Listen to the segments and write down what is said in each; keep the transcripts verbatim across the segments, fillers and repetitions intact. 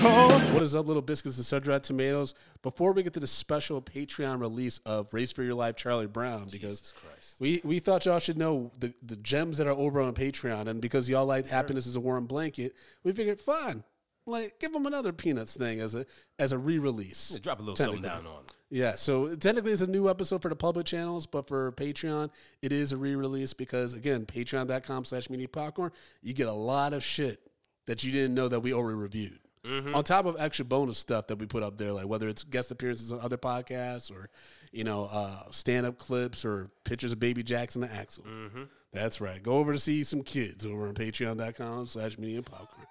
cold. What is up, Little Biscuits and Sun-Dried Tomatoes? Before we get to the special Patreon release of Race for Your Life, Charlie Brown, because Jesus Christ. we we thought y'all should know the, the gems that are over on Patreon, and because y'all like sure. Happiness is a Warm Blanket, we figured, fine, like give them another Peanuts thing as a as a re-release. Yeah, drop a little something down on it. Yeah, so technically it's a new episode for the public channels, but for Patreon, it is a re-release because, again, patreon.com slash media popcorn, you get a lot of shit that you didn't know that we already reviewed. Mm-hmm. On top of extra bonus stuff that we put up there, like whether it's guest appearances on other podcasts or, you know, uh, stand-up clips or pictures of Baby Jackson and Axel. Mm-hmm. That's right. Go over to see some kids over on patreon.com slash media popcorn.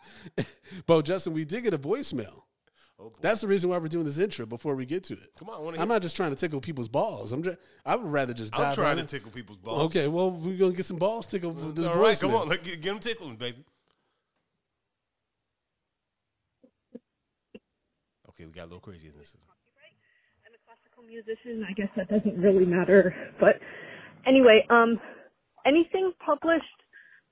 But, Justin, we did get a voicemail. Oh, that's the reason why we're doing this intro before we get to it. Come on, I I'm not it. just trying to tickle people's balls. I'm just, I would rather just dive I'm trying to it. tickle people's balls. Okay, well, we're going to get some balls tickled with this voicemail. All right, come on. Let's get, get them tickling, baby. Okay, we got a little crazy in this. I'm a classical musician. I guess that doesn't really matter. But anyway, um, anything published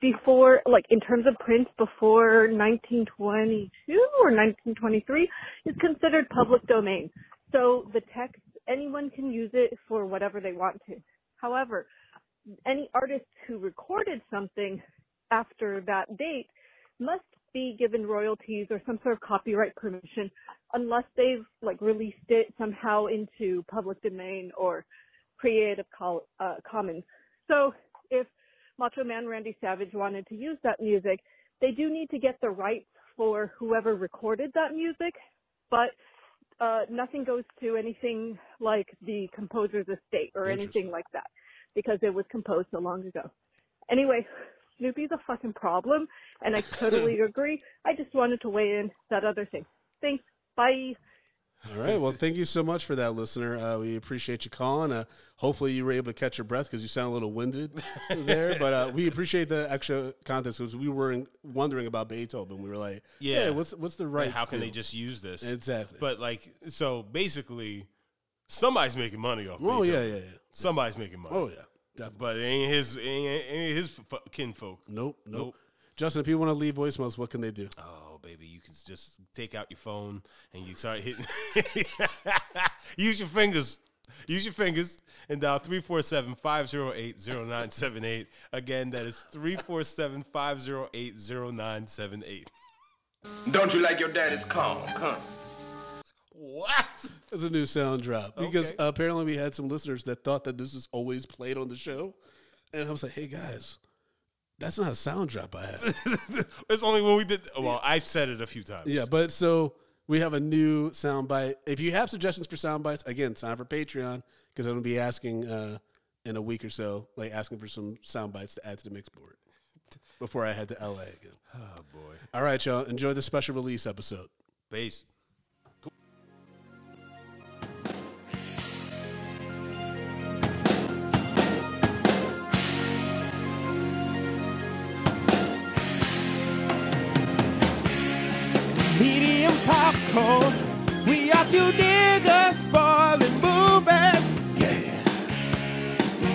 before, like in terms of prints, before nineteen twenty-two or nineteen twenty-three is considered public domain. So the text, anyone can use it for whatever they want to. However, any artist who recorded something after that date must be given royalties or some sort of copyright permission unless they've like released it somehow into public domain or creative co- uh, commons. So if Macho Man Randy Savage wanted to use that music, they do need to get the rights for whoever recorded that music, but uh, nothing goes to anything like the composer's estate or anything like that because it was composed so long ago. Anyway, Snoopy's a fucking problem, and I totally agree. I just wanted to weigh in that other thing. Thanks. Bye. All right. Well, thank you so much for that, listener. Uh, we appreciate you calling. Uh, hopefully you were able to catch your breath because you sound a little winded there. But uh, we appreciate the extra context because we were in, wondering about Beethoven. We were like, yeah, hey, what's what's the right? Yeah, how can to? they just use this? Exactly. But like, so basically, somebody's making money off. Oh Beethoven. yeah, yeah, yeah. Somebody's making money. Oh yeah, definitely. But it ain't his, it ain't, it ain't his kinfolk. Nope, nope, nope. Justin, if you want to leave voicemails, what can they do? Oh. Baby, you can just take out your phone and you start hitting. Use your fingers. Use your fingers and dial three four seven, five oh eight, oh nine seven eight. Again, that is three four seven, five oh eight, oh nine seven eight. Don't you like your daddy's calm, huh? What? That's a new sound drop. Because okay. apparently we had some listeners that thought that this was always played on the show. And I was like, hey, guys. That's not a sound drop I have. It's only when we did. Well, I've said it a few times. Yeah, but so we have a new sound bite. If you have suggestions for sound bites, again, sign up for Patreon because I'm going to be asking uh, in a week or so, like asking for some sound bites to add to the mix board before I head to L A again. Oh, boy. All right, y'all. Enjoy the special release episode. Peace. Popcorn. We are two niggas spoiling movies. Yeah.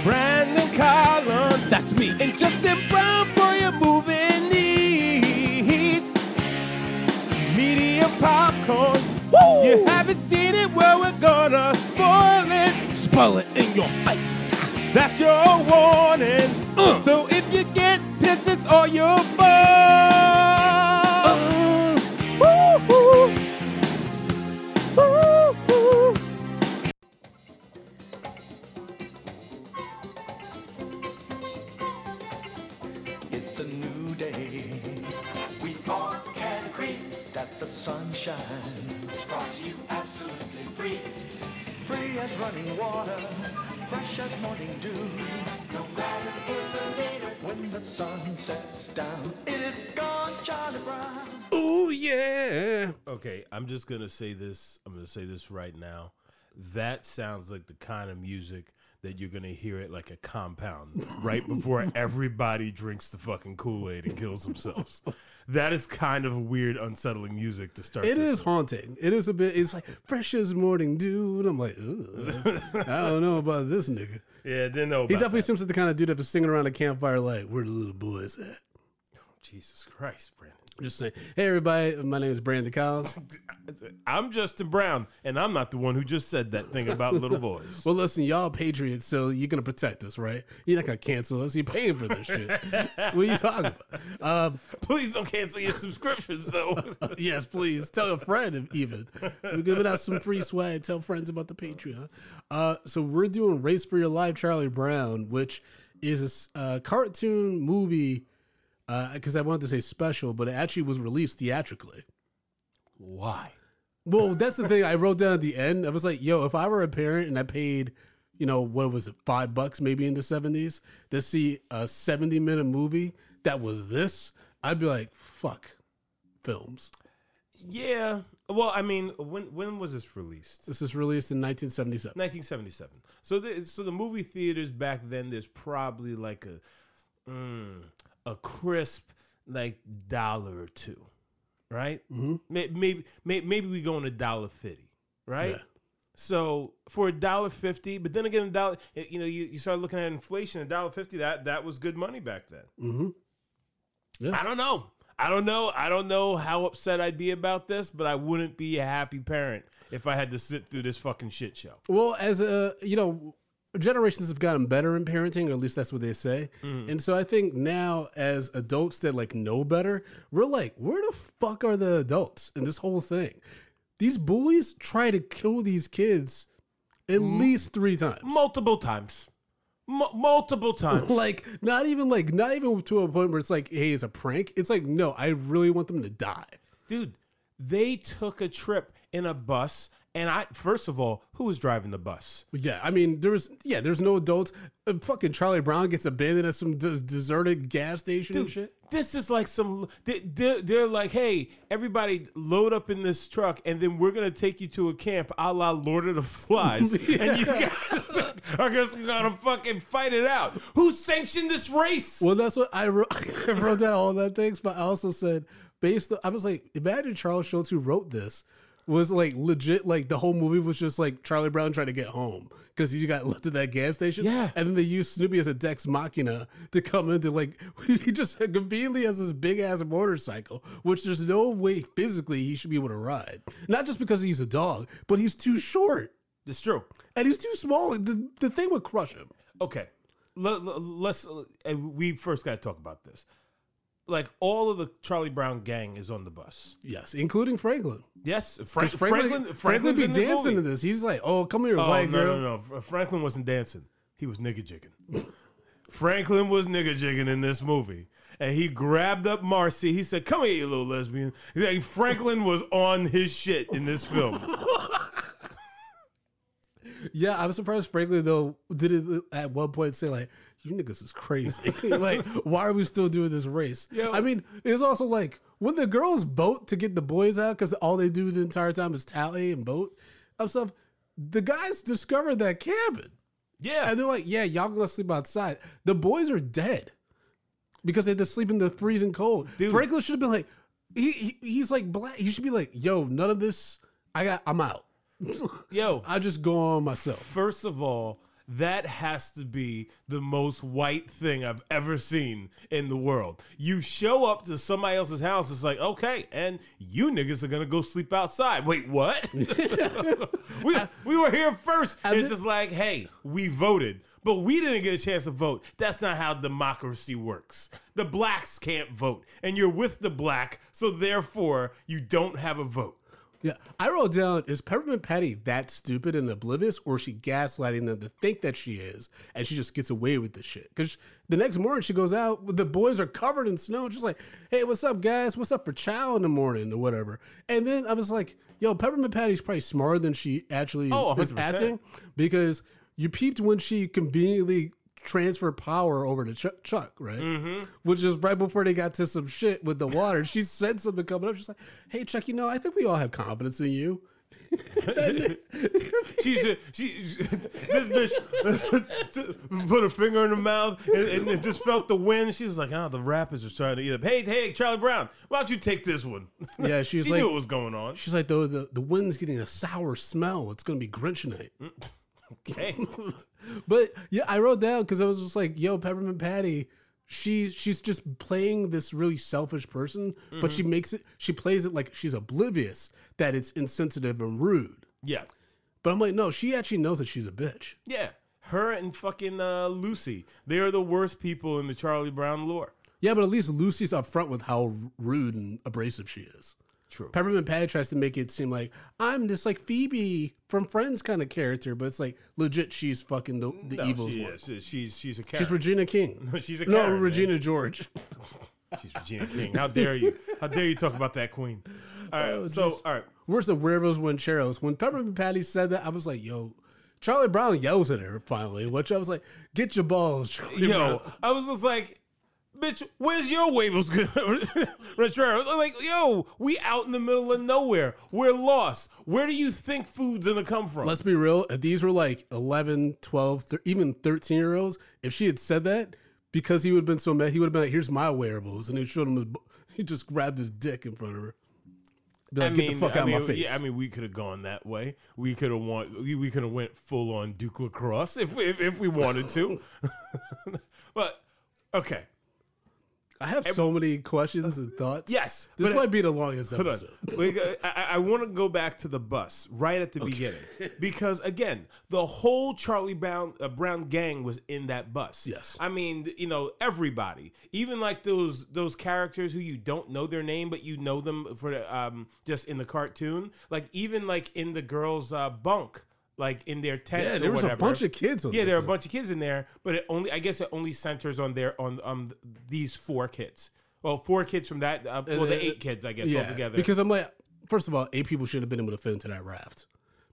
Brandon Collins, that's me, and Justin Brown for your movie needs. Medium popcorn. Woo! You haven't seen it, well we're gonna spoil it. Spoil it in your face. That's your warning. Uh. So if you get pissed, it's all your fault. The sunshine sparks you absolutely free, free as running water, fresh as morning dew. No matter who's the leader, when the sun sets down, it is gone, Charlie Brown. Ooh yeah. Okay, I'm just gonna say this. I'm gonna say this right now. That sounds like the kind of music that you're gonna hear it like a compound right before everybody drinks the fucking Kool-Aid and kills themselves. That is kind of weird, unsettling music to start. It is song. haunting. It is a bit. It's like fresh as morning, dude. I'm like, I don't know about this nigga. Yeah, didn't know. About he definitely that. seems like the kind of dude that was singing around a campfire, like, "Where the little boys at?" Jesus Christ, Brandon. I'm just saying. Hey, everybody. My name is Brandon Collins. I'm Justin Brown, and I'm not the one who just said that thing about little boys. Well, listen, y'all patriots, so you're going to protect us, right? You're not going to cancel us. You're paying for this shit. What are you talking about? Um, please don't cancel your subscriptions, though. Yes, please. Tell a friend, even. We're giving out some free swag. Tell friends about the Patreon. Uh, so we're doing Race for Your Life, Charlie Brown, which is a uh, cartoon movie. Because uh, I wanted to say special, but it actually was released theatrically. Why? Well, that's the thing I wrote down at the end. I was like, yo, if I were a parent and I paid, you know, what was it, five bucks maybe in the seventies to see a seventy minute movie that was this, I'd be like, fuck films. Yeah. Well, I mean, when when was this released? This is released in nineteen seventy-seven. nineteen seventy-seven. So the, so the movie theaters back then, there's probably like a... Mm, a crisp like dollar or two, right? Mm-hmm. Maybe, maybe, maybe we go on a dollar fifty, right? Yeah. So for a dollar fifty, but then again, a dollar, you know, you, you start looking at inflation, a dollar fifty, that that was good money back then. Mm-hmm. Yeah. I don't know. I don't know. I don't know how upset I'd be about this, but I wouldn't be a happy parent if I had to sit through this fucking shit show. Well, as a, you know, generations have gotten better in parenting, or at least that's what they say. Mm. And so I think now as adults that like know better, we're like, where the fuck are the adults in this whole thing? These bullies try to kill these kids at mm. least three times. Multiple times. M- multiple times. Like not even like not even to a point where it's like, hey, it's a prank. It's like, no, I really want them to die. Dude, they took a trip in a bus. And I, first of all, who was driving the bus? Yeah, I mean, there's, yeah, there's no adults. Uh, fucking Charlie Brown gets abandoned at some des- deserted gas station. Dude, and shit. This is like some, they, they're, they're like, hey, everybody load up in this truck, and then we're going to take you to a camp a la Lord of the Flies. Yeah. And you guys are just going to fucking fight it out. Who sanctioned this race? Well, that's what I wrote. I wrote down all that things, but I also said, based on, I was like, imagine Charles Schultz, who wrote this, was like legit, like the whole movie was just like Charlie Brown trying to get home because he got left at that gas station. Yeah. And then they used Snoopy as a Dex Machina to come into like, he just conveniently has this big ass motorcycle, which there's no way physically he should be able to ride. Not just because he's a dog, but he's too short. That's true. And he's too small. The, the thing would crush him. Okay. Let, let's, we first got to talk about this. Like all of the Charlie Brown gang is on the bus. Yes, including Franklin. Yes, Fra- Franklin. Franklin be dancing to this. He's like, "Oh, come here, oh, white no, girl." No, no, no. Franklin wasn't dancing. He was nigga jigging. Franklin was nigga jigging in this movie, and he grabbed up Marcy. He said, "Come here, you little lesbian." Like, Franklin was on his shit in this film. Yeah, I'm surprised Franklin though didn't at one point say like, you niggas is crazy. Like, why are we still doing this race? Yo. I mean, it's also like when the girls vote to get the boys out because all they do the entire time is tally and vote and stuff, the guys discover that cabin. Yeah. And they're like, yeah, y'all gonna sleep outside. The boys are dead because they had to sleep in the freezing cold. Dude. Franklin should have been like, he, he he's like black. He should be like, yo, none of this. I got, I'm out. Yo. I just go on myself. First of all, that has to be the most white thing I've ever seen in the world. You show up to somebody else's house, it's like, okay, and you niggas are going to go sleep outside. Wait, what? we, we were here first. I it's mean, just like, hey, we voted, but we didn't get a chance to vote. That's not how democracy works. The blacks can't vote, and you're with the black, so therefore you don't have a vote. Yeah, I wrote down, is Peppermint Patty that stupid and oblivious, or is she gaslighting them to think that she is, and she just gets away with this shit? Because the next morning she goes out, the boys are covered in snow, just like, hey, what's up, guys? What's up for chow in the morning, or whatever? And then I was like, yo, Peppermint Patty's probably smarter than she actually oh, is acting, because you peeped when she conveniently transfer power over to Chuck, Chuck right? Mm-hmm. Which is right before they got to some shit with the water. She said something coming up. She's like, hey, Chuck, you know, I think we all have confidence in you. She's a, she, she, this bitch put her finger in her mouth and, and just felt the wind. She's like, oh, the rappers are trying to eat up. Hey, hey, Charlie Brown, why don't you take this one? Yeah, she's she like, knew what was going on. She's like, though, the, the wind's getting a sour smell. It's going to be Grinch night. Okay. But yeah, I wrote down because I was just like, yo, Peppermint Patty, she she's just playing this really selfish person, mm-hmm. but she makes it, she plays it like she's oblivious that it's insensitive and rude. Yeah. But I'm like, no, she actually knows that she's a bitch. Yeah. Her and fucking uh, Lucy. They are the worst people in the Charlie Brown lore. Yeah, but at least Lucy's up front with how rude and abrasive she is. True. Peppermint Patty tries to make it seem like I'm this like Phoebe from Friends kind of character, but it's like legit she's fucking the, the no, evil she one. Is. She's she's a Karen. She's Regina King. No, she's a Karen, no Regina man. George. She's Regina King. How dare you? How dare you talk about that queen? All right. Oh, so all right. Where's the Werewolves Wencheros? When Peppermint Patty said that, I was like, yo. Charlie Brown yells at her finally, which I was like, get your balls, Charlie Yo, Brown. I was just like, bitch, where's your Werewolves Rancheros? Like, yo, we out in the middle of nowhere. We're lost. Where do you think food's going to come from? Let's be real. If these were like eleven, twelve, thir- even thirteen year olds, if she had said that, because he would have been so mad, he would have been like, here's my werewolves. And he showed him, his, he just grabbed his dick in front of her. Be like, I get mean, the fuck out I mean, of my face. Yeah, I mean, we could have gone that way. We could have want. We, we could have went full on Duke Lacrosse if if, if we wanted to. But okay, I have and, so many questions and thoughts. Yes, this might I, be the longest episode. Wait, I, I want to go back to the bus right at the okay. beginning because again, the whole Charlie Brown uh, Brown gang was in that bus. Yes, I mean, you know, everybody, even like those those characters who you don't know their name but you know them for the, um just in the cartoon. Like even like in the girls' uh, bunk. Like in their tent, yeah, there or was whatever. a bunch of kids. On yeah, there were a bunch of kids in there, but it only I guess it only centers on their on um these four kids. Well, four kids from that. Uh, well, the eight kids, I guess, yeah, altogether. Because I'm like, first of all, eight people should have been able to fit into that raft.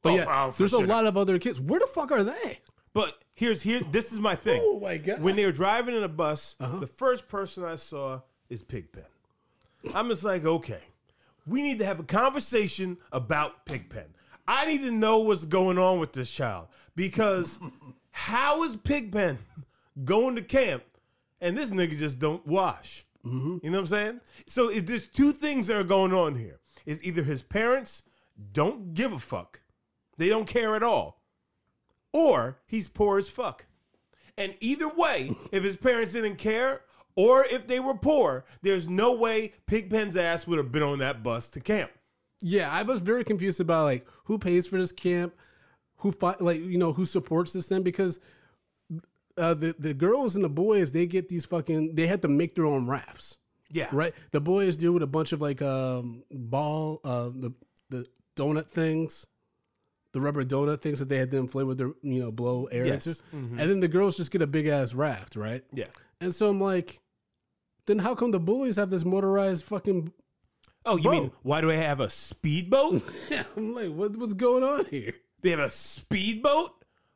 But oh, yeah, oh, there's sure. a lot of other kids. Where the fuck are they? But here's here. This is my thing. Oh my god! When they were driving in a bus, uh-huh. the first person I saw is Pigpen. I'm just like, okay, we need to have a conversation about Pigpen. I need to know what's going on with this child because how is Pigpen going to camp and this nigga just don't wash? Mm-hmm. You know what I'm saying? So if there's two things that are going on here. It's either his parents don't give a fuck. They don't care at all. Or he's poor as fuck. And either way, if his parents didn't care or if they were poor, there's no way Pigpen's ass would have been on that bus to camp. Yeah, I was very confused about like who pays for this camp, who fight, like you know who supports this thing because uh, the the girls and the boys they get these fucking they have to make their own rafts. Yeah, right. The boys do with a bunch of like um ball uh the the donut things, the rubber donut things that they had to inflate with their you know blow air yes. into, mm-hmm. and then the girls just get a big ass raft, right? Yeah, and so I'm like, then how come the boys have this motorized fucking? Oh, you boat. mean, why do I have a speedboat? Yeah, I'm like, what, what's going on here? They have a speedboat?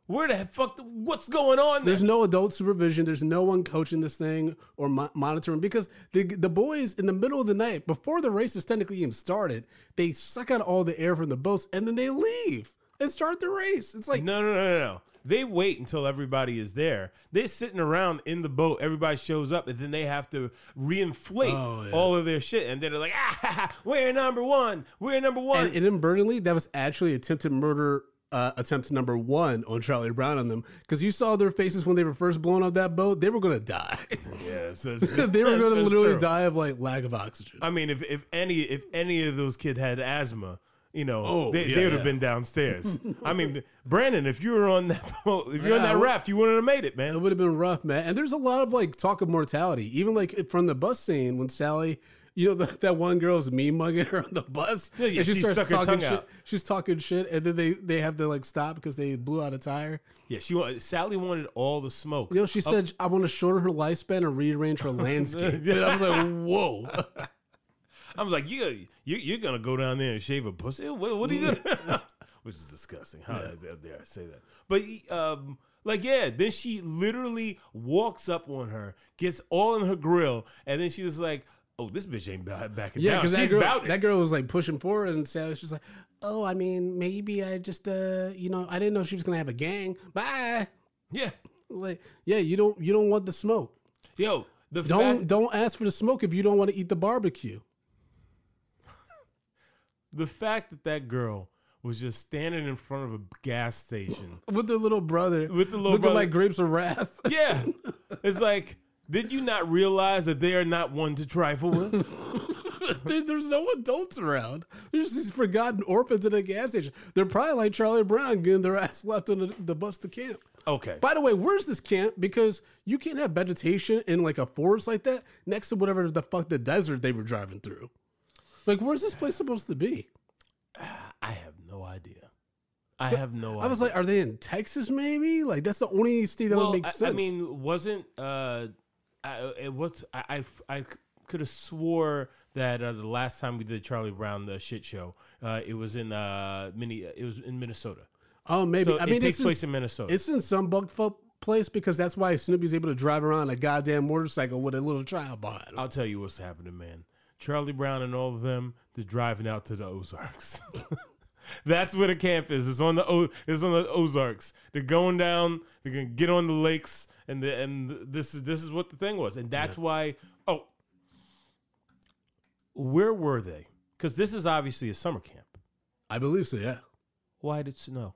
Where the fuck, the, what's going on there? There's no adult supervision. There's no one coaching this thing or mo- monitoring because the, the boys in the middle of the night, before the race is technically even started, they suck out all the air from the boats and then they leave and start the race. It's like, no, no, no, no, no. They wait until everybody is there. They're sitting around in the boat. Everybody shows up, and then they have to reinflate oh, yeah. all of their shit. And then they're like, ah, we're number one. We're number one. And, and in Burnley, that was actually attempted murder uh, attempt number one on Charlie Brown on them. Because you saw their faces when they were first blown up that boat. They were going to die. Yeah, so they were going to literally true. die of like lack of oxygen. I mean, if, if any if any of those kids had asthma, You know, oh, they, yeah, they would have yeah. been downstairs. I mean, Brandon, if you were on that boat, if you're yeah, on that raft, you wouldn't have made it, man. It would have been rough, man. And there's a lot of like talk of mortality, even like from the bus scene when Sally, you know, the, that one girl's mean mugging her on the bus. Yeah, yeah, she, she starts stuck talking her tongue shit. Out. She's talking shit, and then they, they have to like stop because they blew out a tire. Yeah, she wanted, Sally wanted all the smoke. You know, she oh. said, "I want to shorten her lifespan and rearrange her landscape." And I was like, "Whoa." I was like, you, you, you're going to go down there and shave a pussy? What, what are you going to Which is disgusting. How yeah. dare, dare I say that? But, um, like, yeah, then she literally walks up on her, gets all in her grill, and then she's just like, oh, this bitch ain't backing yeah, down. She's girl, about it. That girl was, like, pushing forward, and Sally's just like, oh, I mean, maybe I just, uh, you know, I didn't know she was going to have a gang. Bye. Yeah. Like, yeah, you don't you don't want the smoke. Yo. The don't fact- Don't ask for the smoke if you don't want to eat the barbecue. The fact that that girl was just standing in front of a gas station with the little brother, with the little looking brother. like grapes of wrath. Yeah, it's like Did you not realize that they are not one to trifle with? Dude, there's no adults around. There's these forgotten orphans at a gas station. They're probably like Charlie Brown getting their ass left on the, the bus to camp. Okay. By the way, where's this camp? Because you can't have vegetation in like a forest like that next to whatever the fuck the desert they were driving through. Like, where's this place supposed to be? I have no idea. I have no idea. I was like, are they in Texas maybe? Like, that's the only state that well, would make sense. I, I mean, wasn't, uh, I, it was, I, I, I could have swore that uh, the last time we did Charlie Brown, the shit show, uh, it was in, uh, mini, it was in Minnesota. Oh, maybe. So I mean, it takes in, place in Minnesota. It's in some bug fuck place because that's why Snoopy's able to drive around a goddamn motorcycle with a little child behind him. I'll tell you what's happening, man. Charlie Brown and all of them, they're driving out to the Ozarks. That's where the camp is. It's on the o- it's on the Ozarks. They're going down. They're gonna get on the lakes, and the, and this is this is what the thing was, and that's yeah. why. Oh, where were they? Because this is obviously a summer camp. I believe so. Yeah. Why did it snow?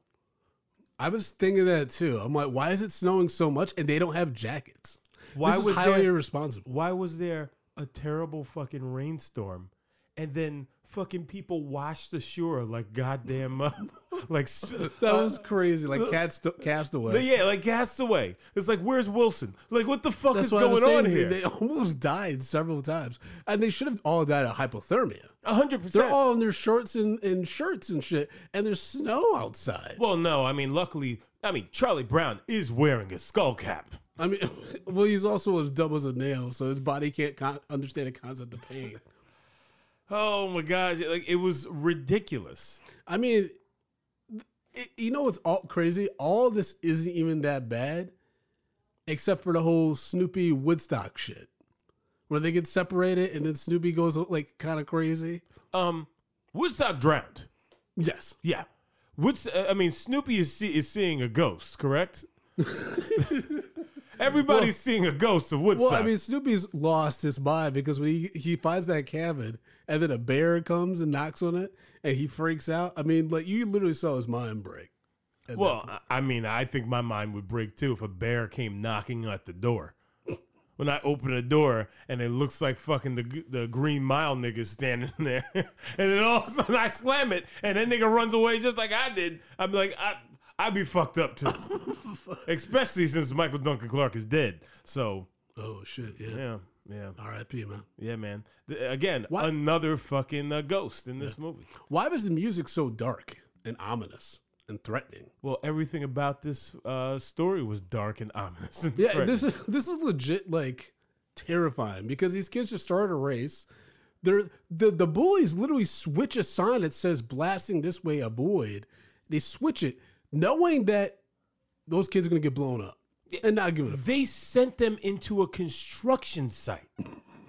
I was thinking that too. I'm like, why is it snowing so much? And they don't have jackets. Why this was is highly there, irresponsible? Why was there a terrible fucking rainstorm? And then fucking people washed ashore like goddamn, uh, like that was uh, crazy. Like cats st- Castaway. Yeah, like Castaway. It's like, where's Wilson? Like, what the fuck That's is going on here? They almost died several times, and they should have all died of hypothermia. A hundred percent. They're all in their shorts and, and shirts and shit, and there's snow outside. Well, no, I mean, luckily, I mean, Charlie Brown is wearing a skull cap. I mean, well, he's also as dumb as a nail, so his body can't con- understand the concept of pain. Oh my gosh! Like it was ridiculous. I mean, it, you know what's all crazy? All this isn't even that bad, except for the whole Snoopy Woodstock shit, where they get separated and then Snoopy goes like kind of crazy. Um, Woodstock drowned. Yes. Yeah. Woods. I mean, Snoopy is see, is seeing a ghost, correct? Everybody's well, seeing a ghost of Woodstock. Well, I mean, Snoopy's lost his mind because when he, he finds that cabin and then a bear comes and knocks on it and he freaks out. I mean, like you literally saw his mind break. Well, I mean, I think my mind would break too if a bear came knocking at the door. When I open the door and it looks like fucking the the Green Mile niggas standing there. And then all of a sudden I slam it and that nigga runs away just like I did. I'm like, I... I'd be fucked up too, especially since Michael Duncan Clark is dead. So, oh shit, yeah, yeah, yeah. R I P man. Yeah, man. The, again, Why? another fucking uh, ghost in this yeah. movie. Why was the music so dark and ominous and threatening? Well, everything about this uh, story was dark and ominous. And yeah, this is this is legit like terrifying because these kids just started a race. They're the the bullies literally switch a sign that says "Blasting this way, avoid." They switch it. Knowing that those kids are going to get blown up and not give a fuck. They sent them into a construction site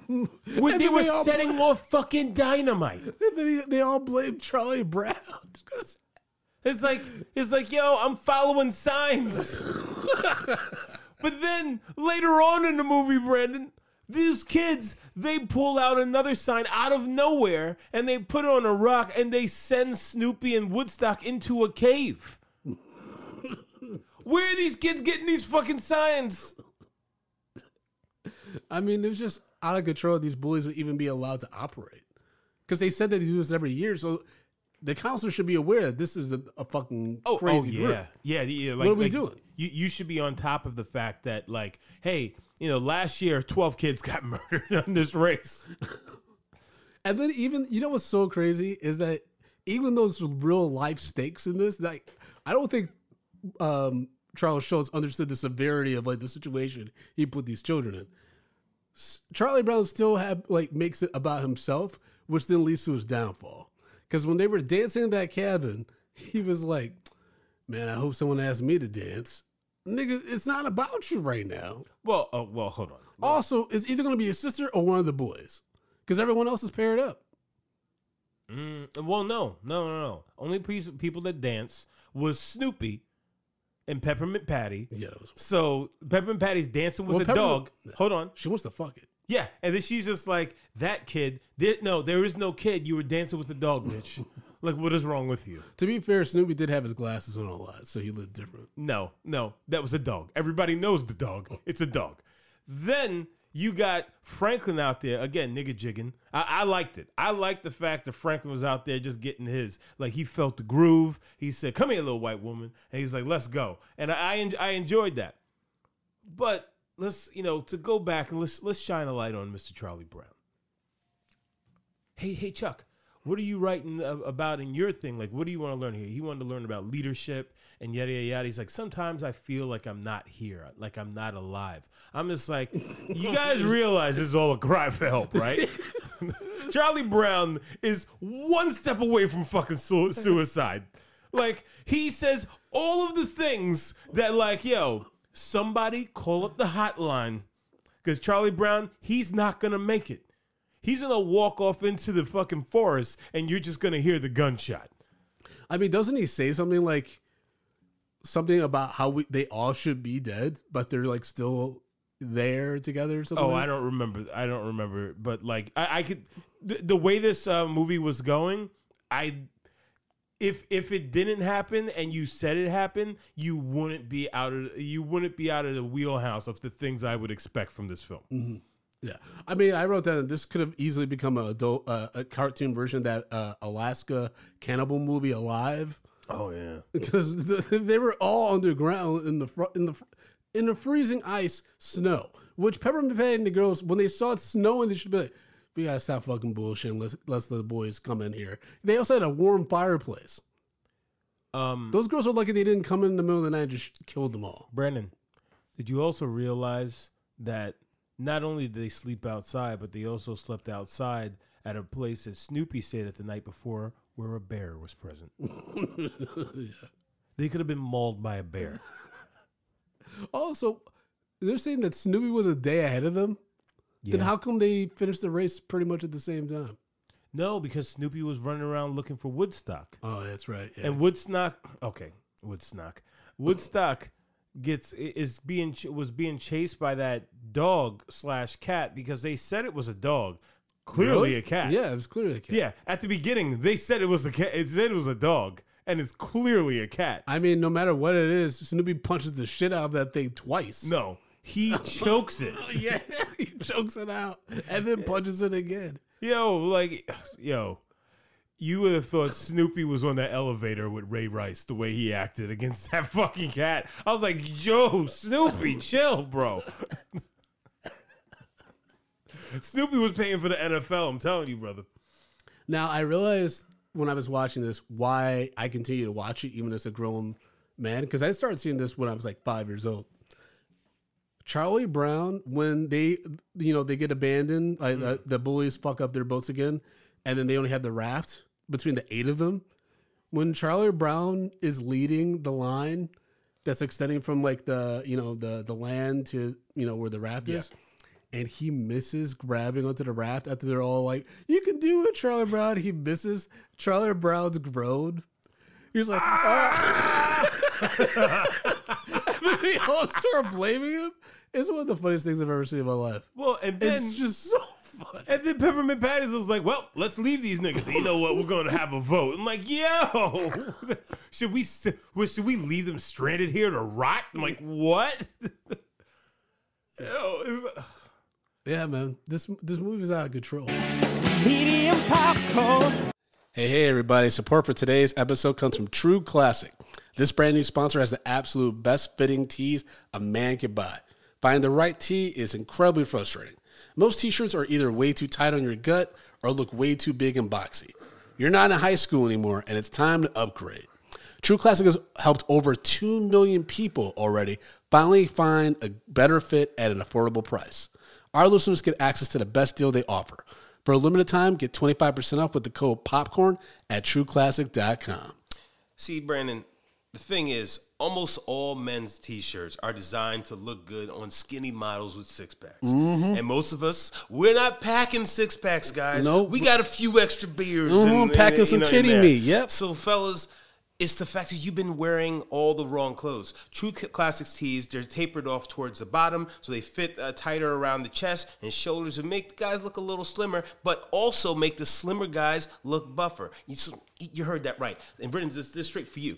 where they were they setting bl- off fucking dynamite. They, they all blamed Charlie Brown. It's like, it's like, yo, I'm following signs. But then later on in the movie, Brandon, these kids, they pull out another sign out of nowhere and they put it on a rock and they send Snoopy and Woodstock into a cave. Where are these kids getting these fucking signs? I mean, it was just out of control. These bullies would even be allowed to operate because they said that they do this every year. So the counselor should be aware that this is a, a fucking oh, crazy. Oh yeah, group. yeah, yeah. Like, what are we like, doing? You you should be on top of the fact that like, hey, you know, last year twelve kids got murdered on this race. And then even you know what's so crazy is that even though there's real life stakes in this, like I don't think. Um, Charles Schultz understood the severity of like the situation he put these children in. S- Charlie Brown still have like makes it about himself, which then leads to his downfall. Because when they were dancing in that cabin, he was like, "Man, I hope someone asked me to dance, nigga. It's not about you right now." Well, uh, well, hold on. Well, also, it's either going to be his sister or one of the boys, because everyone else is paired up. Mm, well, no, no, no, no. Only piece of people that dance was Snoopy. And Peppermint Patty. Yeah. So Peppermint Patty's dancing with well, a dog. Hold on. She wants to fuck it. Yeah. And then she's just like, that kid. There, no, there is no kid. You were dancing with a dog, bitch. Like, what is wrong with you? To be fair, Snoopy did have his glasses on a lot, so he looked different. No, no. That was a dog. Everybody knows the dog. It's a dog. Then you got Franklin out there again, nigga jigging. I, I liked it. I liked the fact that Franklin was out there just getting his. Like, he felt the groove. He said, "Come here, little white woman," and he's like, "Let's go." And I I, I enjoyed that. But let's you know to go back and let's let's shine a light on Mister Charlie Brown. Hey hey Chuck. What are you writing about in your thing? Like, what do you want to learn here? He wanted to learn about leadership and yada, yada, yada. He's like, sometimes I feel like I'm not here, like I'm not alive. I'm just like, you guys realize this is all a cry for help, right? Charlie Brown is one step away from fucking su- suicide. Like, he says all of the things that, like, yo, somebody call up the hotline, because Charlie Brown, he's not going to make it. He's going to walk off into the fucking forest and you're just going to hear the gunshot. I mean, doesn't he say something like something about how we, they all should be dead, but they're like still there together or something? Oh, like? I don't remember. I don't remember. But like I, I could the, the way this uh, movie was going, I if if it didn't happen and you said it happened, you wouldn't be out of you wouldn't be out of the wheelhouse of the things I would expect from this film. Mm-hmm. Yeah, I mean, I wrote down this could have easily become a adult, uh, a cartoon version of that uh, Alaska cannibal movie, Alive. Oh yeah, because the, they were all underground in the fr- in the fr- in the freezing ice snow. Which Peppermint Patty and the girls, when they saw it snowing, they should be like, "We gotta stop fucking bullshit. And let's let's let the boys come in here." They also had a warm fireplace. Um, those girls are lucky they didn't come in the middle of the night and just killed them all. Brandon, did you also realize that? Not only did they sleep outside, but they also slept outside at a place that Snoopy stayed at the night before where a bear was present. Yeah. They could have been mauled by a bear. Also, they're saying that Snoopy was a day ahead of them? Yeah. Then how come they finished the race pretty much at the same time? No, because Snoopy was running around looking for Woodstock. Oh, that's right. Yeah. And Woodstock... Okay, Woodstock. Woodstock... Gets is being was being chased by that dog slash cat because they said it was a dog, clearly really? a cat. Yeah, it was clearly a cat. Yeah, at the beginning they said it was a cat. It said it was a dog, and it's clearly a cat. I mean, no matter what it is, Snoopy punches the shit out of that thing twice. No, he chokes it. Yeah, he chokes it out and then punches it again. Yo, like, yo. You would have thought Snoopy was on that elevator with Ray Rice, the way he acted against that fucking cat. I was like, yo, Snoopy, chill, bro. Snoopy was paying for the N F L, I'm telling you, brother. Now, I realized when I was watching this why I continue to watch it even as a grown man, because I started seeing this when I was like five years old. Charlie Brown, when they, you know, they get abandoned, like, mm. uh, the bullies fuck up their boats again, and then they only had the raft between the eight of them. When Charlie Brown is leading the line that's extending from like the, you know, the, the land to, you know, where the raft yeah. is. And he misses grabbing onto the raft after they're all like, "You can do it, Charlie Brown." He misses. Charlie Brown's grown. He was like, ah! And then they all start blaming him. It's one of the funniest things I've ever seen in my life. Well, and then it's just so funny. And then Peppermint Patty was like, "Well, let's leave these niggas. You know what? We're going to have a vote." I'm like, "Yo, should we st- should we leave them stranded here to rot?" I'm like, "What?" Yo, it was- yeah, man, this this movie's out of control. Medium popcorn. Hey, hey, everybody! Support for today's episode comes from True Classic. This brand new sponsor has the absolute best fitting tees a man could buy. Finding the right tee is incredibly frustrating. Most t-shirts are either way too tight on your gut or look way too big and boxy. You're not in high school anymore, and it's time to upgrade. True Classic has helped over two million people already finally find a better fit at an affordable price. Our listeners get access to the best deal they offer. For a limited time, get twenty-five percent off with the code POPCORN at true classic dot com. See, Brandon, the thing is, almost all men's t-shirts are designed to look good on skinny models with six-packs. Mm-hmm. And most of us, we're not packing six-packs, guys. No, nope. We got a few extra beers. Mm-hmm. And, packing and, some know, titty meat, yep. So, fellas, it's the fact that you've been wearing all the wrong clothes. True Classics tees, they're tapered off towards the bottom, so they fit uh, tighter around the chest and shoulders and make the guys look a little slimmer, but also make the slimmer guys look buffer. You, so, you heard that right. And, Brendan, this, this is straight for you.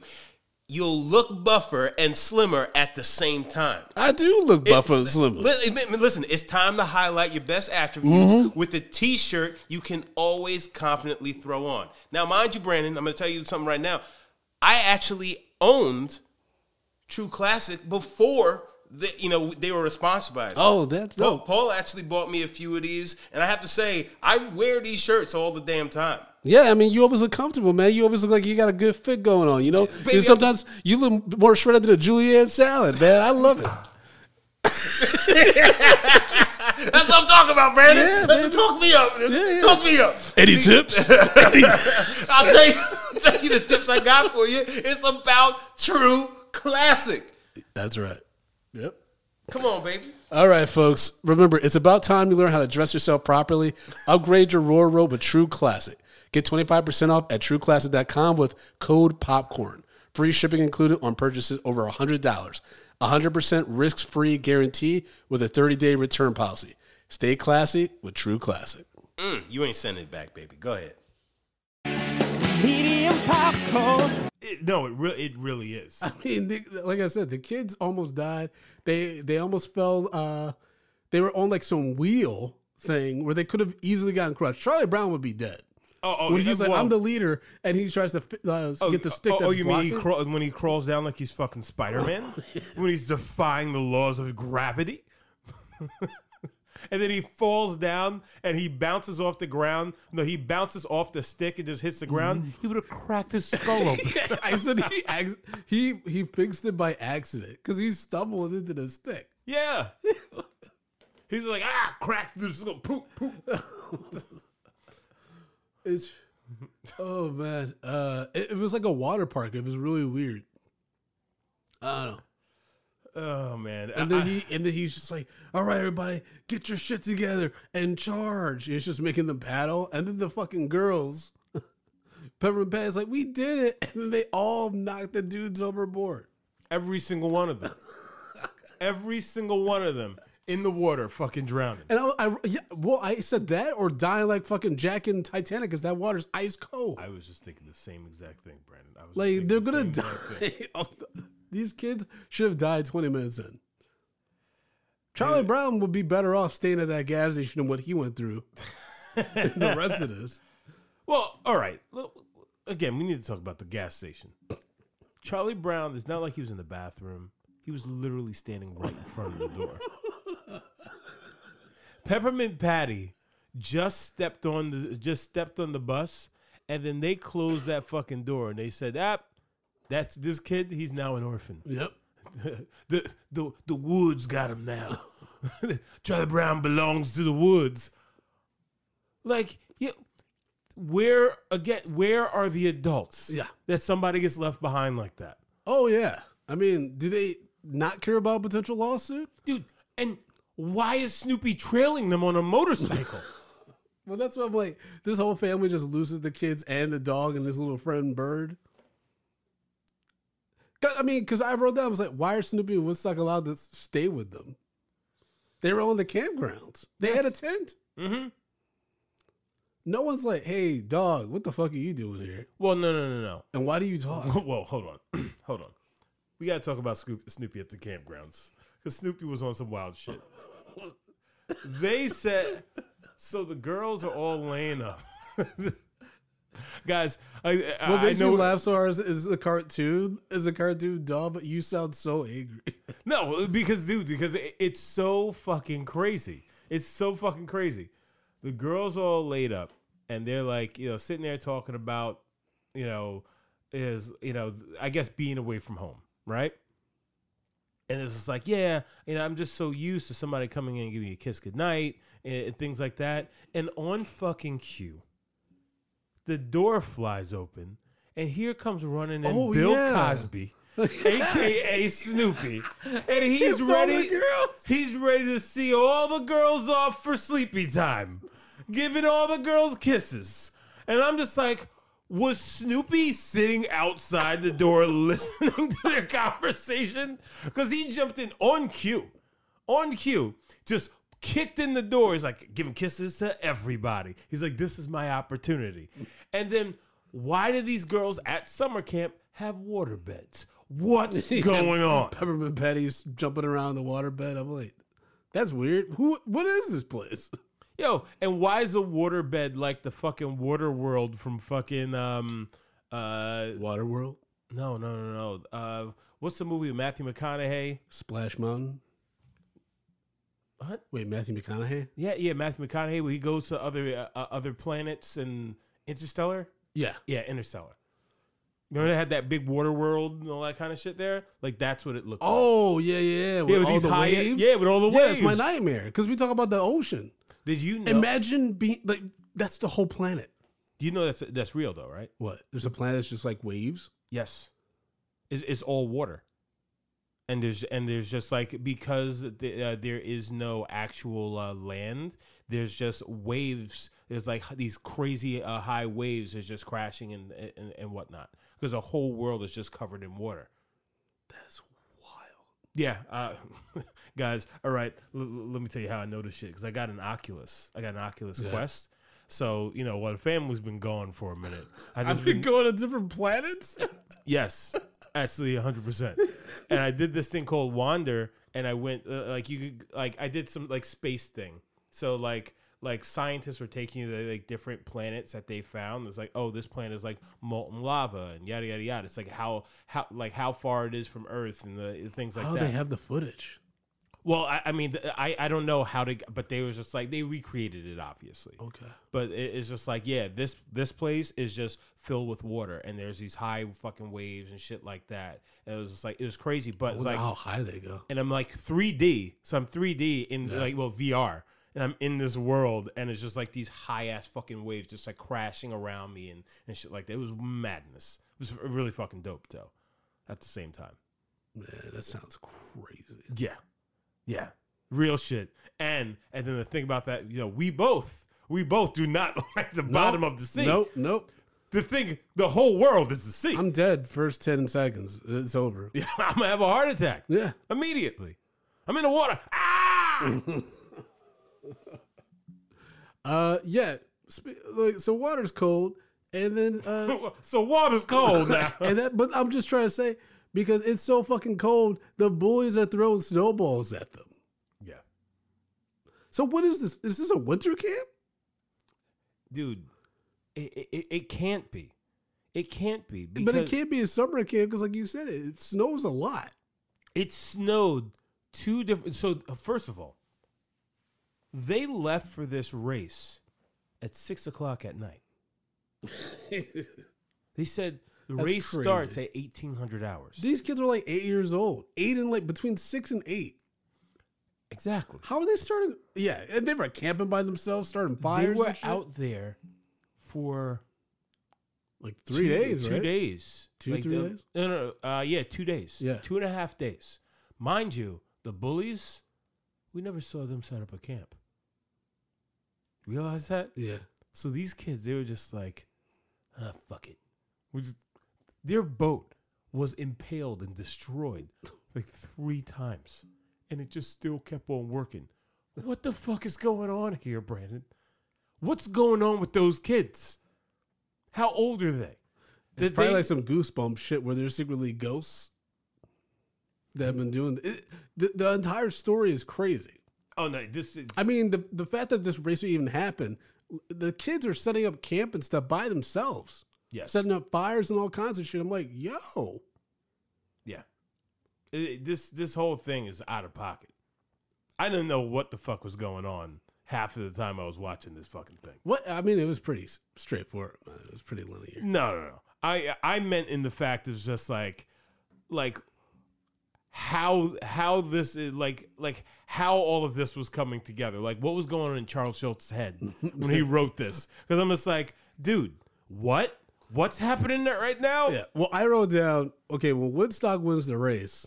you'll look buffer and slimmer at the same time. I do look buffer it, and slimmer. Listen, it's time to highlight your best attributes mm-hmm. with a T-shirt you can always confidently throw on. Now, mind you, Brandon, I'm going to tell you something right now. I actually owned True Classic before the, you know, they were sponsored by it. Oh, that's dope. Paul actually bought me a few of these, and I have to say, I wear these shirts all the damn time. Yeah, I mean, you always look comfortable, man. You always look like you got a good fit going on, you know? Baby, and sometimes I'm... you look more shredded than a julienne salad, man. I love it. That's what I'm talking about, Brandon. Yeah, That's talk me up. Yeah, yeah. Talk me up. Any See, tips? Any tips? I'll tell you, I'll tell you the tips I got for you. It's about True Classic. That's right. Yep. Come on, baby. All right, folks. Remember, it's about time you learn how to dress yourself properly. Upgrade your royal robe with True Classic. Get twenty-five percent off at true classic dot com with code POPCORN. Free shipping included on purchases over one hundred dollars. one hundred percent risk-free guarantee with a thirty-day return policy. Stay classy with True Classic. Mm, you ain't sending it back, baby. Go ahead. Medium popcorn. It, no, it really, it really is. I mean, they, like I said, the kids almost died. They they almost fell. Uh, they were on like some wheel thing where they could have easily gotten crushed. Charlie Brown would be dead. Oh, oh when he's like, well, I'm the leader, and he tries to uh, oh, get the stick. Oh, that's oh you blocking. mean he craw- when he crawls down like he's fucking Spider-Man? When he's defying the laws of gravity? And then he falls down, and he bounces off the ground. No, he bounces off the stick and just hits the ground. Mm. He would have cracked his skull open. I said he, he, he fixed it by accident, because he stumbled into the stick. Yeah. He's like, ah, cracked through the skull. Poop, poop. It's, oh man, uh, it, it was like a water park. It was really weird. I don't know. Oh man, and then I, he and then he's just like, "All right, everybody, get your shit together and charge." It's just making them paddle, and then the fucking girls, Peppermint Patty's like, "We did it," and then they all knocked the dudes overboard. Every single one of them. Every single one of them. In the water, fucking drowning. And I, I yeah, well, I said that or die like fucking Jack in Titanic because that water's ice cold. I was just thinking the same exact thing, Brandon. I was like, they're the going to die. These kids should have died twenty minutes in. Charlie yeah. Brown would be better off staying at that gas station than what he went through. The rest of this. Well, all right. Again, we need to talk about the gas station. Charlie Brown, it's not like he was in the bathroom. He was literally standing right in front of the door. Peppermint Patty just stepped on the just stepped on the bus, and then they closed that fucking door and they said, "Ah, that's this kid. He's now an orphan." Yep. the the the woods got him now. Charlie Brown belongs to the woods. Like, yeah, where again? Where are the adults? Yeah, that somebody gets left behind like that. Oh yeah. I mean, do they not care about a potential lawsuit, dude? And why is Snoopy trailing them on a motorcycle? Well, that's what I'm like. This whole family just loses the kids and the dog and this little friend bird. I mean, because I wrote down, I was like, why are Snoopy and Woodstock allowed to stay with them? They were on the campgrounds. They yes. had a tent. Mm-hmm. No one's like, hey, dog, what the fuck are you doing here? Well, no, no, no, no. And why do you talk? Well, hold on. hold on. We got to talk about Snoopy at the campgrounds. Because Snoopy was on some wild shit. They said, so the girls are all laying up. Guys, I, I, what makes I know, me laugh so hard is, is a cartoon. Is a cartoon dumb, but you sound so angry. No, because, dude, because it, it's so fucking crazy. It's so fucking crazy. The girls are all laid up, and they're like, you know, sitting there talking about, you know, is, you know, I guess being away from home, right? And it's just like, yeah, you know, I'm just so used to somebody coming in and giving me a kiss goodnight and, and things like that. And on fucking cue, the door flies open, and here comes running in oh, Bill yeah. Cosby, a k a. Snoopy. And he's ready, he's ready to see all the girls off for sleepy time, giving all the girls kisses. And I'm just like, was Snoopy sitting outside the door listening to their conversation? Because he jumped in on cue. On cue. Just kicked in the door. He's like, giving kisses to everybody. He's like, this is my opportunity. And then, why do these girls at summer camp have water beds? what's going on? Peppermint Patty's jumping around the waterbed. I'm like, that's weird. Who? What is this place? Yo, and why is a waterbed like the fucking water world from fucking um uh Waterworld? No, no, no, no. Uh, what's the movie with Matthew McConaughey? Splash Mountain. What? Wait, Matthew McConaughey? Yeah, yeah, Matthew McConaughey. Where he goes to other uh, other planets and Interstellar. Yeah, yeah, Interstellar. Remember they had that big water world and all that kind of shit there? Like, that's what it looked like. Oh, yeah, yeah. With, yeah, with all the high, waves? Yeah, with all the yeah, waves. Yeah, it's my nightmare, because we talk about the ocean. Did you know? Imagine being, like, that's the whole planet. Do you know that's that's real, though, right? What? There's a planet that's just, like, waves? Yes. It's, it's all water. And there's and there's just, like, because the, uh, there is no actual uh, land, there's just waves. There's, like, these crazy uh, high waves is just crashing and, and, and whatnot. Because the whole world is just covered in water. That's wild. Yeah. Uh, guys, all right. L- let me tell you how I know this shit. Because I got an Oculus. I got an Oculus yeah. Quest. So, you know, while the family's been gone for a minute. I just I've been, been going to different planets? Yes. Actually, one hundred percent. And I did this thing called Wander. And I went, uh, like, you could, like, I did some, like, space thing. So, like, like scientists were taking you to like different planets that they found. It's like, oh, this planet is like molten lava and yada yada yada. It's like how how like how far it is from Earth and the things like how that. How they have the footage? Well, I, I mean, I, I don't know how to, but they was just like they recreated it obviously. Okay, but it, it's just like yeah, this this place is just filled with water and there's these high fucking waves and shit like that. And it was just like it was crazy, but it's like how high they go. And I'm like three D, so I'm three D in yeah. like well V R. And I'm in this world, and it's just like these high-ass fucking waves just, like, crashing around me and, and shit like that. It was madness. It was really fucking dope, though, at the same time. Man, that sounds crazy. Yeah. Yeah. Real shit. And and then the thing about that, you know, we both, we both do not like the nope. bottom of the sea. Nope, nope. The thing, the whole world is the sea. I'm dead first ten seconds. It's over. Yeah, I'm going to have a heart attack. Yeah. Immediately. I'm in the water. Ah! Uh yeah, like so water's cold, and then uh, so water's cold now. And that, but I'm just trying to say because it's so fucking cold, the bullies are throwing snowballs at them. Yeah. So what is this? Is this a winter camp, dude? It it, it can't be, it can't be. But it can't be a summer camp because, like you said, it, it snows a lot. It snowed two different. So first of all. They left for this race at six o'clock at night. They said the That's race crazy. Starts at eighteen hundred hours. These kids are like eight years old, eight and like between six and eight. Exactly. How are they starting? Yeah, and they were camping by themselves, starting fires. They were and shit. Out there for like three two, days, two right? days, two like three the, days. No, no, uh, yeah, two days. Yeah, two and a half days, mind you. The bullies, we never saw them set up a camp. Realize that? Yeah. So these kids, they were just like, ah, fuck it. We're just, their boat was impaled and destroyed like three times. And it just still kept on working. What the fuck is going on here, Brandon? What's going on with those kids? How old are they? It's Did probably they, like some Goosebumps shit where they're secretly ghosts that have been doing. It, the, the entire story is crazy. Oh, no. This is, I mean, the the fact that this race even happened, the kids are setting up camp and stuff by themselves. Yeah. Setting up fires and all kinds of shit. I'm like, yo. Yeah. It, it, this this whole thing is out of pocket. I didn't know what the fuck was going on half of the time I was watching this fucking thing. What? I mean, it was pretty straightforward. It was pretty linear. No, no, no. I, I meant in the fact it was just like, like, how how this is like like how all of this was coming together, like what was going on in Charles Schultz's head when he wrote this, because I'm just like, dude, what what's happening there right now? Yeah. Well, I wrote down, okay, when Woodstock wins the race,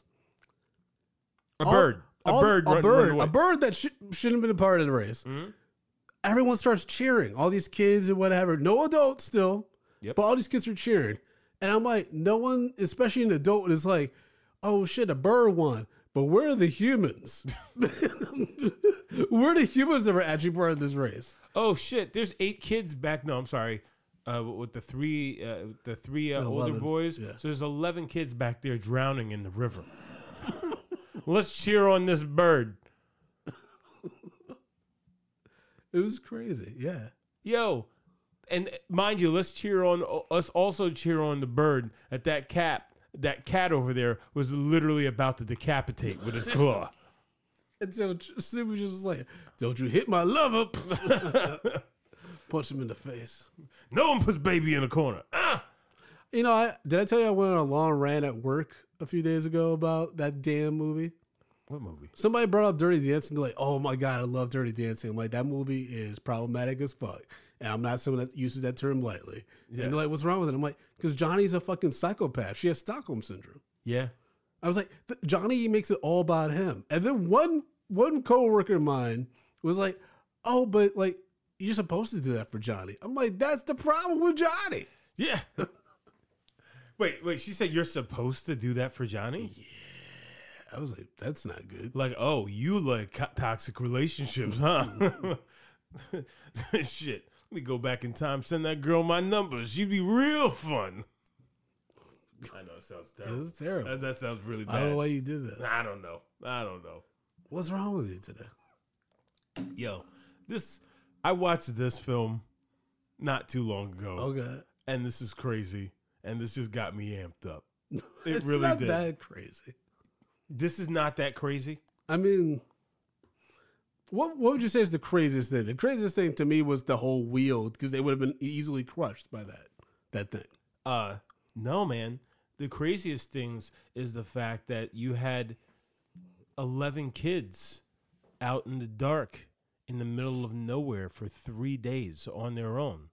a all, bird a all, bird a run, bird run a bird that sh- shouldn't have been a part of the race. Mm-hmm. Everyone starts cheering, all these kids and whatever, no adults still, yep. But all these kids are cheering, and I'm like, no one, especially an adult, is like, oh shit, a bird won. But where are the humans? Where are the humans that were actually part of this race? Oh shit, there's eight kids back. No, I'm sorry. uh, with the three uh, the three uh, older boys. Yeah. So there's eleven kids back there drowning in the river. Let's cheer on this bird. It was crazy. Yeah. Yo. And mind you, let's cheer on us. Also cheer on the bird at that cat. That cat over there was literally about to decapitate with his claw. And so Super just was like, "Don't you hit my lover!" Punch him in the face. No one puts baby in the corner. Ah! You know, I, did I tell you I went on a long rant at work a few days ago about that damn movie? What movie? Somebody brought up Dirty Dancing. They're like, "Oh my god, I love Dirty Dancing." I'm like, that movie is problematic as fuck. And I'm not someone that uses that term lightly. Yeah. And they're like, what's wrong with it? I'm like, because Johnny's a fucking psychopath. She has Stockholm syndrome. Yeah. I was like, Johnny makes it all about him. And then one one coworker of mine was like, oh, but like, you're supposed to do that for Johnny. I'm like, that's the problem with Johnny. Yeah. wait, wait. She said you're supposed to do that for Johnny? Yeah. I was like, that's not good. Like, oh, you like co- toxic relationships, huh? Shit. Let me go back in time, send that girl my number. She'd be real fun. I know it sounds terrible. It was terrible. That, that sounds really bad. I don't know why you did that. I don't know. I don't know. What's wrong with you today? Yo, this I watched this film not too long ago. Okay. And this is crazy. And this just got me amped up. It it's really not did. That crazy. This is not that crazy. I mean, What what would you say is the craziest thing? The craziest thing to me was the whole wheel, because they would have been easily crushed by that that thing. Uh, no, man. The craziest things is the fact that you had eleven kids out in the dark in the middle of nowhere for three days on their own,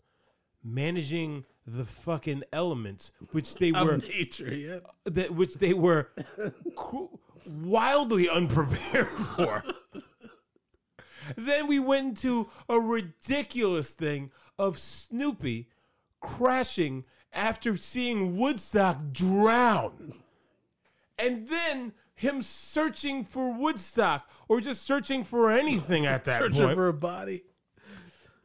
managing the fucking elements, which they were nature, yeah. that which they were wildly unprepared for. Then we went into a ridiculous thing of Snoopy crashing after seeing Woodstock drown. And then him searching for Woodstock, or just searching for anything at that searching point. Searching for a body.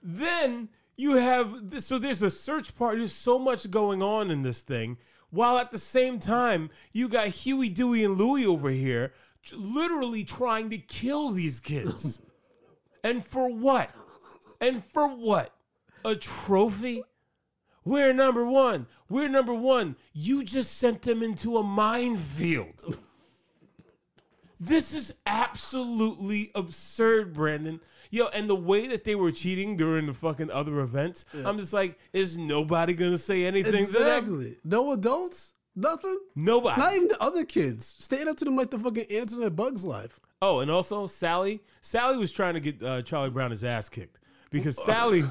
Then you have, this, so there's a search party. There's so much going on in this thing. While at the same time, you got Huey, Dewey, and Louie over here t- literally trying to kill these kids. And for what? And for what? A trophy? We're number one. We're number one. You just sent them into a minefield. This is absolutely absurd, Brandon. Yo, and the way that they were cheating during the fucking other events, yeah. I'm just like, is nobody going to say anything exactly. to them? Exactly. No adults? Nothing? Nobody. Not even the other kids. Staying up to them like the fucking ants in their bug's life. Oh, and also Sally. Sally was trying to get uh, Charlie Brown his ass kicked because Sally,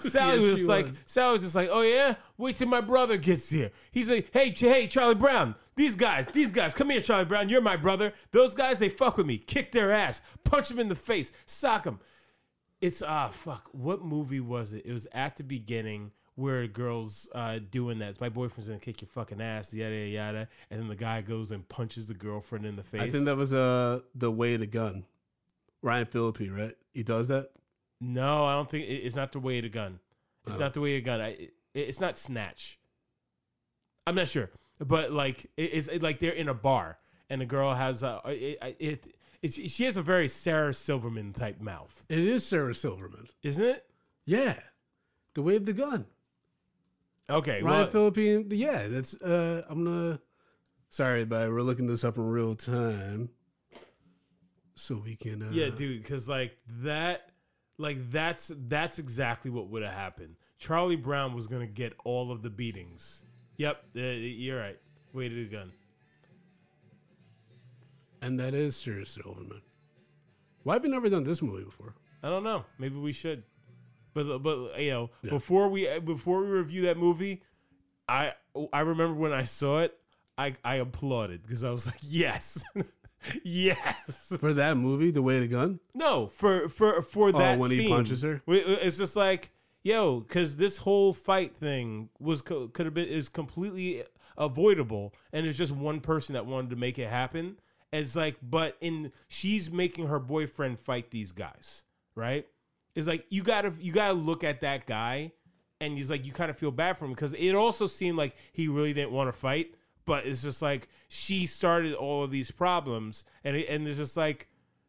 Sally yes, was like, was. Sally was just like, oh yeah, wait till my brother gets here. He's like, hey, ch- hey, Charlie Brown, these guys, these guys, come here, Charlie Brown, you're my brother. Those guys, they fuck with me, kick their ass, punch them in the face, sock them. It's ah fuck. What movie was it? It was at the beginning where a girl's uh, doing that. It's my boyfriend's gonna kick your fucking ass, yada, yada, yada. And then the guy goes and punches the girlfriend in the face. I think that was uh, The Way of the Gun. Ryan Phillippe, right? He does that? No, I don't think, it, it's not The Way of the Gun. It's oh. not The Way of the Gun. I, it, it's not Snatch. I'm not sure. But like, it, it's it, like they're in a bar and the girl has, a, it, it, it, she has a very Sarah Silverman type mouth. It is Sarah Silverman. Isn't it? Yeah. The Way of the Gun. Okay, Ryan well, Phillippe, yeah, that's uh, I'm gonna. Sorry, but we're looking this up in real time, so we can. Uh, yeah, dude, because like that, like that's that's exactly what would have happened. Charlie Brown was gonna get all of the beatings. Yep, uh, you're right. Way to the gun. And that is Sarah Silverman. Why have we never done this movie before? I don't know. Maybe we should. But, but you know, yeah. before we before we review that movie, I I remember when I saw it, I, I applauded because I was like, yes, yes. For that movie, The Way of the Gun? No, for for for oh, that when scene. When he punches her, it's just like, yo, because this whole fight thing was could have been is completely avoidable, and there's just one person that wanted to make it happen. And it's like, but in she's making her boyfriend fight these guys, right? It's like you gotta you gotta look at that guy And he's like, you kind of feel bad for him because it also seemed like he really didn't want to fight. But it's just like she started all of these problems. And it, and it's just like,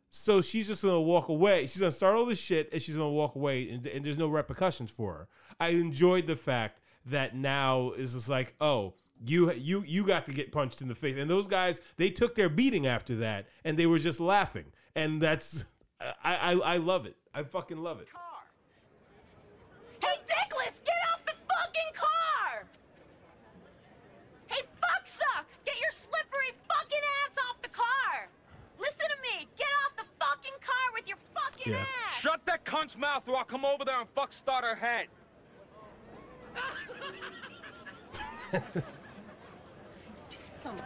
so she's just going to walk away. She's going to start all this shit and she's going to walk away. And, and there's no repercussions for her. I enjoyed the fact that now it's just like, oh, you you you got to get punched in the face. And those guys, they took their beating after that. And they were just laughing. And that's, I, I, I love it. I fucking love it. Hey, Dickless, get off the fucking car! Hey, fucksuck, get your slippery fucking ass off the car! Listen to me, get off the fucking car with your fucking yeah. ass! Shut that cunt's mouth or I'll come over there and fuck start her head! Do something.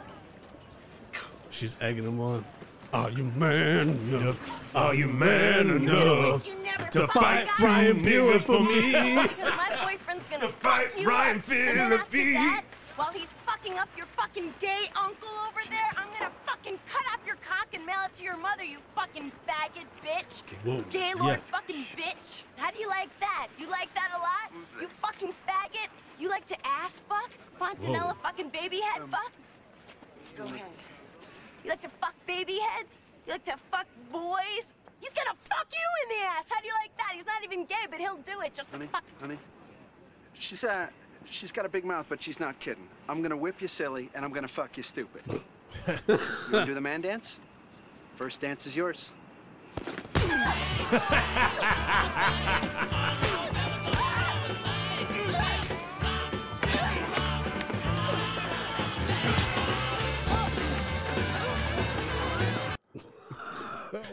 She's egging him on. Are you man enough? Are you man enough? To fight Ryan Phillippe for me. My boyfriend's gonna to fight fuck you Ryan Phillippe. While he's fucking up your fucking gay uncle over there, I'm gonna fucking cut up your cock and mail it to your mother, you fucking faggot bitch. Whoa. Gaylord yeah. fucking bitch. How do you like that? You like that a lot? You fucking faggot. You like to ass fuck? Fontanella Whoa. Fucking baby head um, fuck? Go ahead. You like to fuck baby heads? You like to fuck boys? He's gonna fuck you in the ass. How do you like that? He's not even gay, but he'll do it just to honey, fuck. Honey, she's uh, she's got a big mouth, but she's not kidding. I'm gonna whip you silly, and I'm gonna fuck you stupid. You wanna do the man dance? First dance is yours.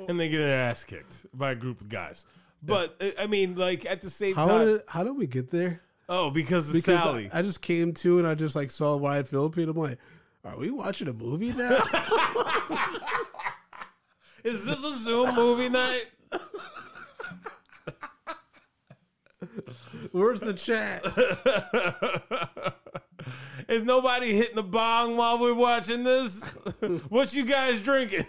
And they get their ass kicked by a group of guys. But, yeah. I mean, like, at the same how time. Did, how did we get there? Oh, because of because Sally. I, I just came to and I just, like, saw Ryan Phillippe. I'm like, are we watching a movie now? Is this a Zoom movie night? Where's the chat? Is nobody hitting the bong while we're watching this? What you guys drinking?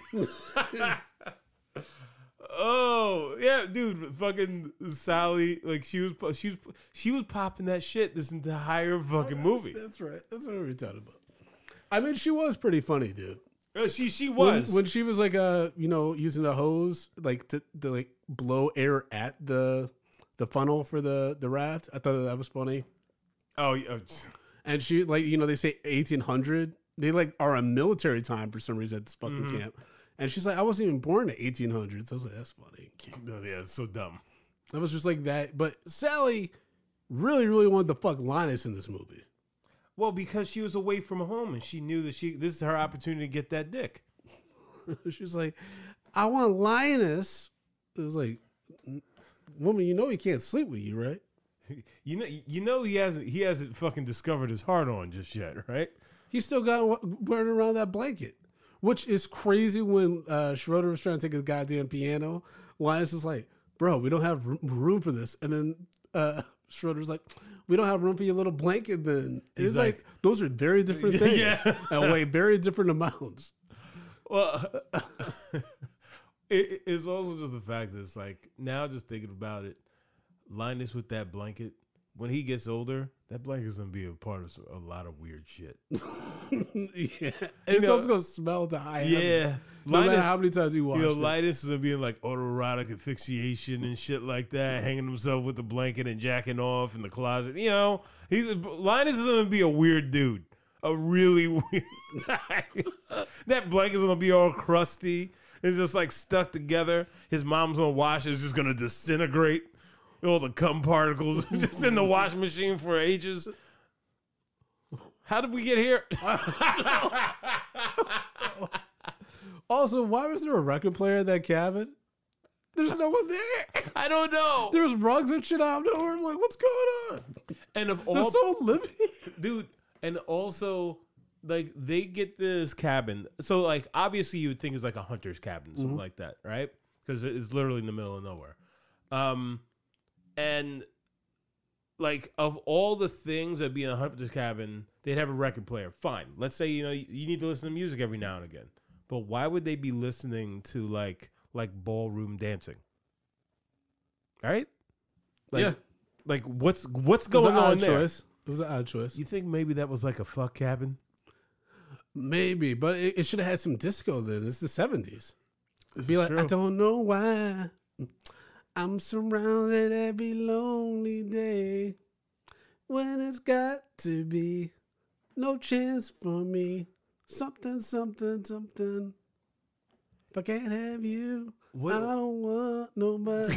Oh yeah, dude! Fucking Sally, like she was, she was, she was popping that shit this entire fucking oh, that's, movie. That's right. That's what we were talking about. I mean, she was pretty funny, dude. Uh, she she was when, when she was like uh you know using the hose like to, to like blow air at the the funnel for the the raft. I thought that was funny. Oh, yeah. And she like you know they say eighteen hundred. They like are a military time for some reason at this fucking mm-hmm. camp. And she's like, I wasn't even born in the eighteen hundreds. I was like, that's funny. Oh, yeah, it's so dumb. I was just like that. But Sally really, really wanted to fuck Linus in this movie. Well, because she was away from home and she knew that she this is her opportunity to get that dick. She's like, I want Linus. It was like, woman, you know he can't sleep with you, right? You know, you know he hasn't he hasn't fucking discovered his heart on just yet, right? He's still got wearing around that blanket. Which is crazy when uh, Schroeder was trying to take his goddamn piano. Linus is like, bro, we don't have room for this. And then uh, Schroeder's like, we don't have room for your little blanket then. It's like, like, those are very different things. Yeah. And weigh very different amounts. Well, it, it's also just the fact that it's like, now just thinking about it, Linus with that blanket, when he gets older, that blanket's gonna be a part of a lot of weird shit. Yeah, it's know, also gonna smell to high. Yeah, no Linus, matter how many times you watch it. You know, Linus is gonna be in like autoerotic asphyxiation and shit like that, hanging himself with the blanket and jacking off in the closet. You know, he's Linus is gonna be a weird dude, a really weird guy. That blanket's gonna be all crusty. It's just like stuck together. His mom's gonna wash it. It's just gonna disintegrate. All the cum particles just in the washing machine for ages. How did we get here? Also, why was there a record player in that cabin? There's no one there. I don't know. There's rugs and shit out of nowhere. I'm like, what's going on? And of all, there's someone living here, dude. And also, like, they get this cabin. So, like, obviously, you would think it's like a hunter's cabin, something mm-hmm. like that, right? Because it's literally in the middle of nowhere. Um. And, like, of all the things that'd be in a hunter's cabin, they'd have a record player. Fine. Let's say, you know, you need to listen to music every now and again. But why would they be listening to, like, like ballroom dancing? All right? Like, yeah. Like, what's what's going on there? Choice. It was an odd choice. You think maybe that was like a fuck cabin? Maybe, but it, it should have had some disco then. It's the seventies. It'd be like, true. I don't know why I'm surrounded every lonely day when it's got to be no chance for me. Something, something, something. If I can't have you, what? I don't want nobody.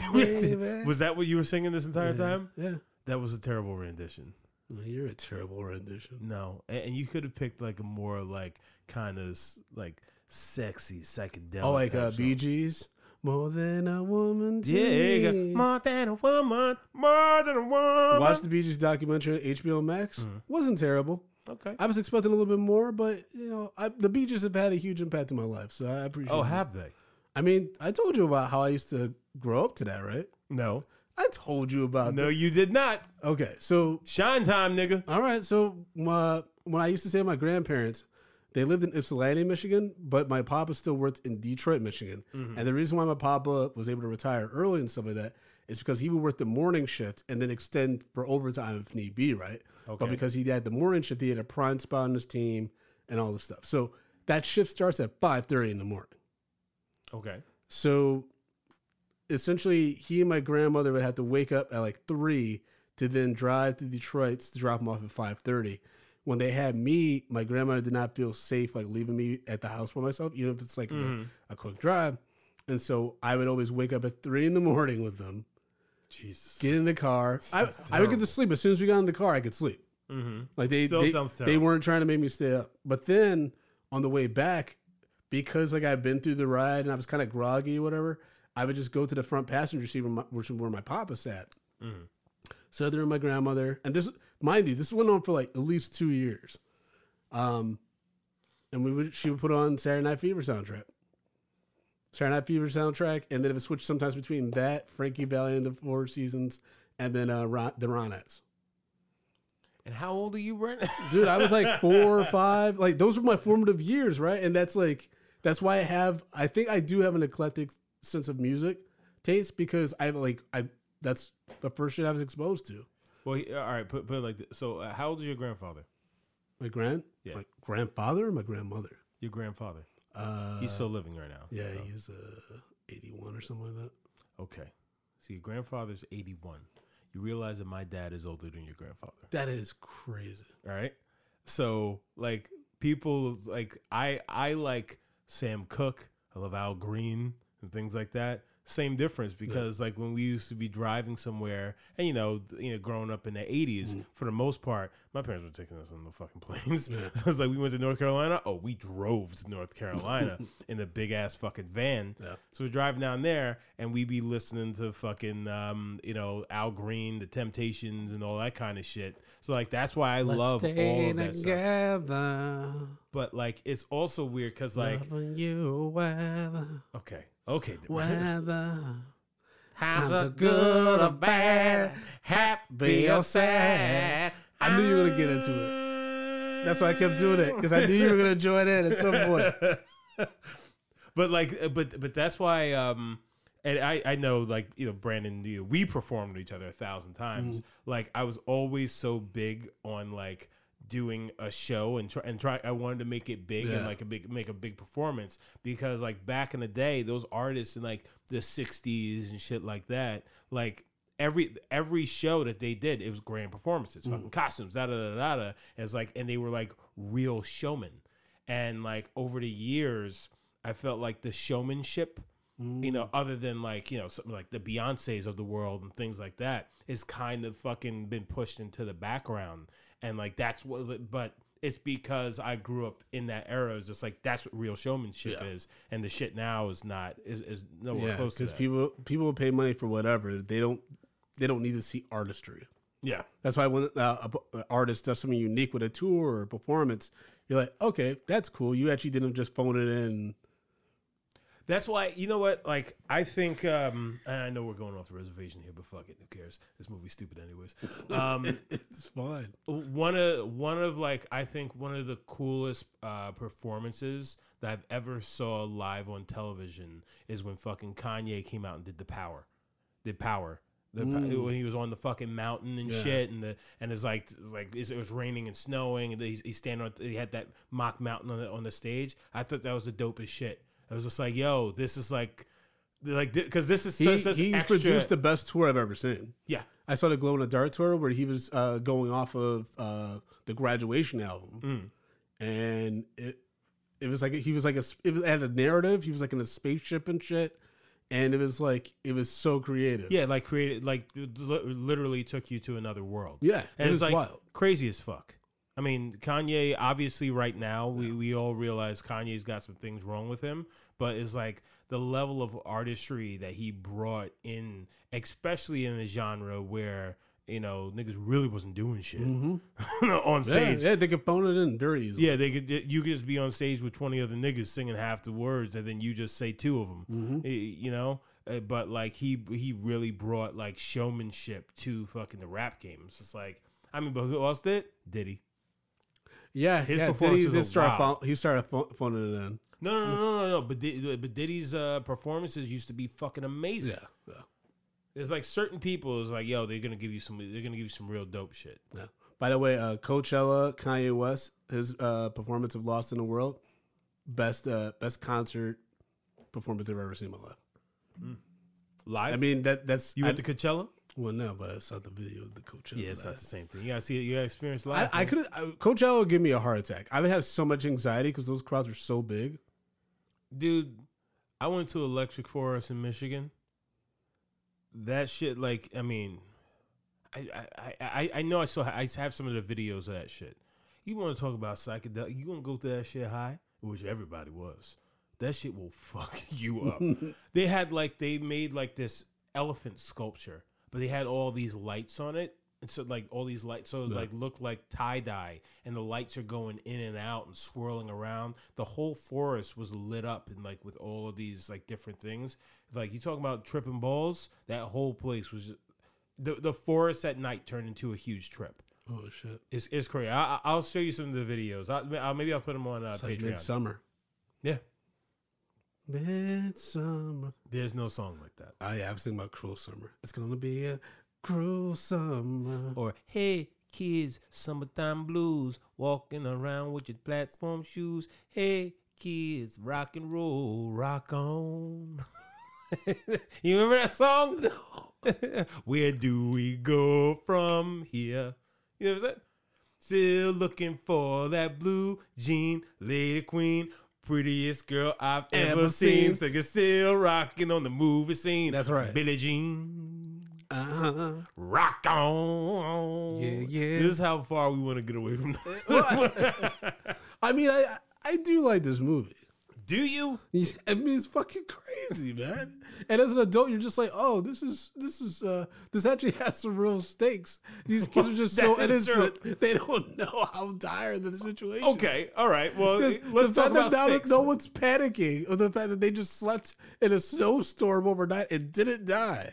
Was that what you were singing this entire yeah. time? Yeah. That was a terrible rendition. Well, you're a terrible rendition. No. And, and you could have picked like a more like kind of like sexy psychedelic. Oh, like uh, Bee Gees? More than a woman to yeah, me. More than a woman. More than a woman. Watch the Bee Gees documentary on H B O Max. Mm. Wasn't terrible. Okay. I was expecting a little bit more, but you know, I, the Bee Gees have had a huge impact in my life, so I appreciate it. Oh, that. Have they? I mean, I told you about how I used to grow up to that, right? No. I told you about that. No, the... you did not. Okay, so... Shine time, nigga. All right, so my, when I used to stay with my grandparents, they lived in Ypsilanti, Michigan, but my papa still worked in Detroit, Michigan. Mm-hmm. And the reason why my papa was able to retire early and stuff like that is because he would work the morning shift and then extend for overtime if need be, right? Okay. But because he had the morning shift, he had a prime spot on his team and all this stuff. So that shift starts at five thirty in the morning. Okay. So essentially, he and my grandmother would have to wake up at like three to then drive to Detroit to drop him off at five thirty. When they had me, my grandmother did not feel safe like leaving me at the house by myself, even if it's like mm. a, a quick drive. And so I would always wake up at three in the morning with them. Jesus. Get in the car. I, I would get to sleep. As soon as we got in the car, I could sleep. Mm-hmm. Like they, they, they weren't trying to make me stay up. But then on the way back, because like I've been through the ride and I was kind of groggy or whatever, I would just go to the front passenger seat, which is where my papa sat. Mm-hmm. So there and my grandmother, and this, mind you, this went on for like at least two years. Um, and we would she would put on Saturday Night Fever soundtrack. Saturday Night Fever soundtrack, and then it would switch sometimes between that, Frankie Valli and the Four Seasons, and then uh, Ron, the Ronettes. And how old are you, Brent? Dude, I was like four or five. Like those were my formative years, right? And that's like that's why I have. I think I do have an eclectic sense of music taste because I like I. That's the first shit I was exposed to. Well, he, all right, put put it like this. So, uh, how old is your grandfather? My grand, yeah, my grandfather or my grandmother. Your grandfather. Uh, he's still living right now. Yeah, you know? He's uh, eighty-one or something like that. Okay. So your grandfather's eighty-one. You realize that my dad is older than your grandfather. That is crazy. All right. So like people like I I like Sam Cooke. I love Al Green and things like that. Same difference because yeah. like when we used to be driving somewhere and you know you know growing up in the eighties mm. for the most part my parents were taking us on the fucking planes. Yeah. So it's like we went to North Carolina. Oh, we drove to North Carolina in the big ass fucking van. Yeah. So we're driving down there and we'd be listening to fucking um you know Al Green, The Temptations, and all that kind of shit. So like that's why I Let's love stay all of that together. Stuff. But like it's also weird because like you weather. Okay. Okay. Whether times are good or bad, happy or sad. I knew you were going to get into it. That's why I kept doing it, because I knew you were going to join in at some point. But like, but but that's why, um, and I, I know, like, you know, Brandon, you know, we performed to each other a thousand times. Mm. Like, I was always so big on, like, doing a show and try and try I wanted to make it big yeah. and like a big make a big performance because like back in the day those artists in like the sixties and shit like that, like every every show that they did it was grand performances, mm. fucking costumes, da da da da da. It's like and they were like real showmen. And like over the years I felt like the showmanship mm. you know other than like you know something like the Beyoncés of the world and things like that is kind of fucking been pushed into the background. And like that's what, but it's because I grew up in that era. It's just like that's what real showmanship yeah. is, and the shit now is not is, is nowhere yeah, close. Because people people pay money for whatever they don't they don't need to see artistry. Yeah, that's why when uh, an artist does something unique with a tour or a performance, you're like, okay, that's cool. You actually didn't just phone it in. That's why, you know what, like, I think, um, and I know we're going off the reservation here, but fuck it, who cares? This movie's stupid anyways. Um, it's fine. One of, one of, like, I think one of the coolest uh, performances that I've ever saw live on television is when fucking Kanye came out and did the Power. Did Power. The, mm. when he was on the fucking mountain and yeah. shit, and the and it's like it's like it was raining and snowing, and he's, he's standing on he had that mock mountain on the, on the stage. I thought that was the dopest shit. I was just like, yo, this is like, like because this is he, such he's extra... produced the best tour I've ever seen. Yeah, I saw the Glow in the Dark tour where he was uh, going off of uh, the Graduation album, mm. and it it was like he was like a it, was, it had a narrative. He was like in a spaceship and shit. And it was like it was so creative. Yeah, like created, like literally took you to another world. Yeah, and it it's like wild. Crazy as fuck. I mean, Kanye obviously right now we, we all realize Kanye's got some things wrong with him, but it's like the level of artistry that he brought in, especially in a genre where you know niggas really wasn't doing shit mm-hmm. on stage. Yeah, yeah, they could phone it in very easily. Yeah, they could. You could just be on stage with twenty other niggas singing half the words, and then you just say two of them. Mm-hmm. You know, but like he he really brought like showmanship to fucking the rap game. It's just like I mean, but who lost it? Diddy. Yeah, his yeah, performance Diddy, was start wow. phone, He started phoning it in. No, no, no, no, no. no. But Diddy, but Diddy's uh, performances used to be fucking amazing. Yeah. yeah. There's like certain people is like, yo, they're gonna give you some, they're gonna give you some real dope shit. Yeah. By the way, uh, Coachella, Kanye West, his uh, performance of "Lost in the World," best, uh, best concert performance I've ever seen in my life. Mm. Live? I mean that that's you went I, to Coachella. Well, no, but I saw the video of the Coachella. Yeah, it's live. Not the same thing. You gotta see it. You gotta experience live. I, I could Coachella would give me a heart attack. I would have so much anxiety because those crowds are so big. Dude, I went to Electric Forest in Michigan. That shit, like, I mean, I, I, I, I know I saw, I have some of the videos of that shit. You want to talk about psychedelic, you want to go through that shit high, which everybody was. That shit will fuck you up. They had, like, they made, like, this elephant sculpture, but they had all these lights on it. And so, like, all these lights, so it, yeah. like, looked like tie-dye, and the lights are going in and out and swirling around. The whole forest was lit up and, like, with all of these, like, different things. Like, you talking about tripping balls, that whole place was... Just, the, the forest at night turned into a huge trip. Oh, shit. It's, it's crazy. I, I'll show you some of the videos. I, I'll, maybe I'll put them on uh, it's Patreon. It's like Midsummer. Yeah. Midsummer. There's no song like that. I, I was thinking about Cruel Summer. It's gonna be a... Cruel summer. Or, hey, kids, summertime blues, walking around with your platform shoes. Hey, kids, rock and roll, rock on. You remember that song? No. Where do we go from here? You know what I'm saying? Still looking for that blue jean, lady queen. Prettiest girl I've ever, ever seen. seen. So you're still rocking on the movie scene. That's right. Billie Jean. Uh-huh. Rock on. Yeah, yeah. This is how far we want to get away from that. I mean, I I do like this movie. Do you? I mean, it's fucking crazy, man. And as an adult, you're just like, oh, this is this is uh, this actually has some real stakes. These kids are just so innocent; true. They don't know how dire the situation. Okay, all right. Well, let's talk about stakes. No one's panicking of the fact that they just slept in a snowstorm overnight and didn't die.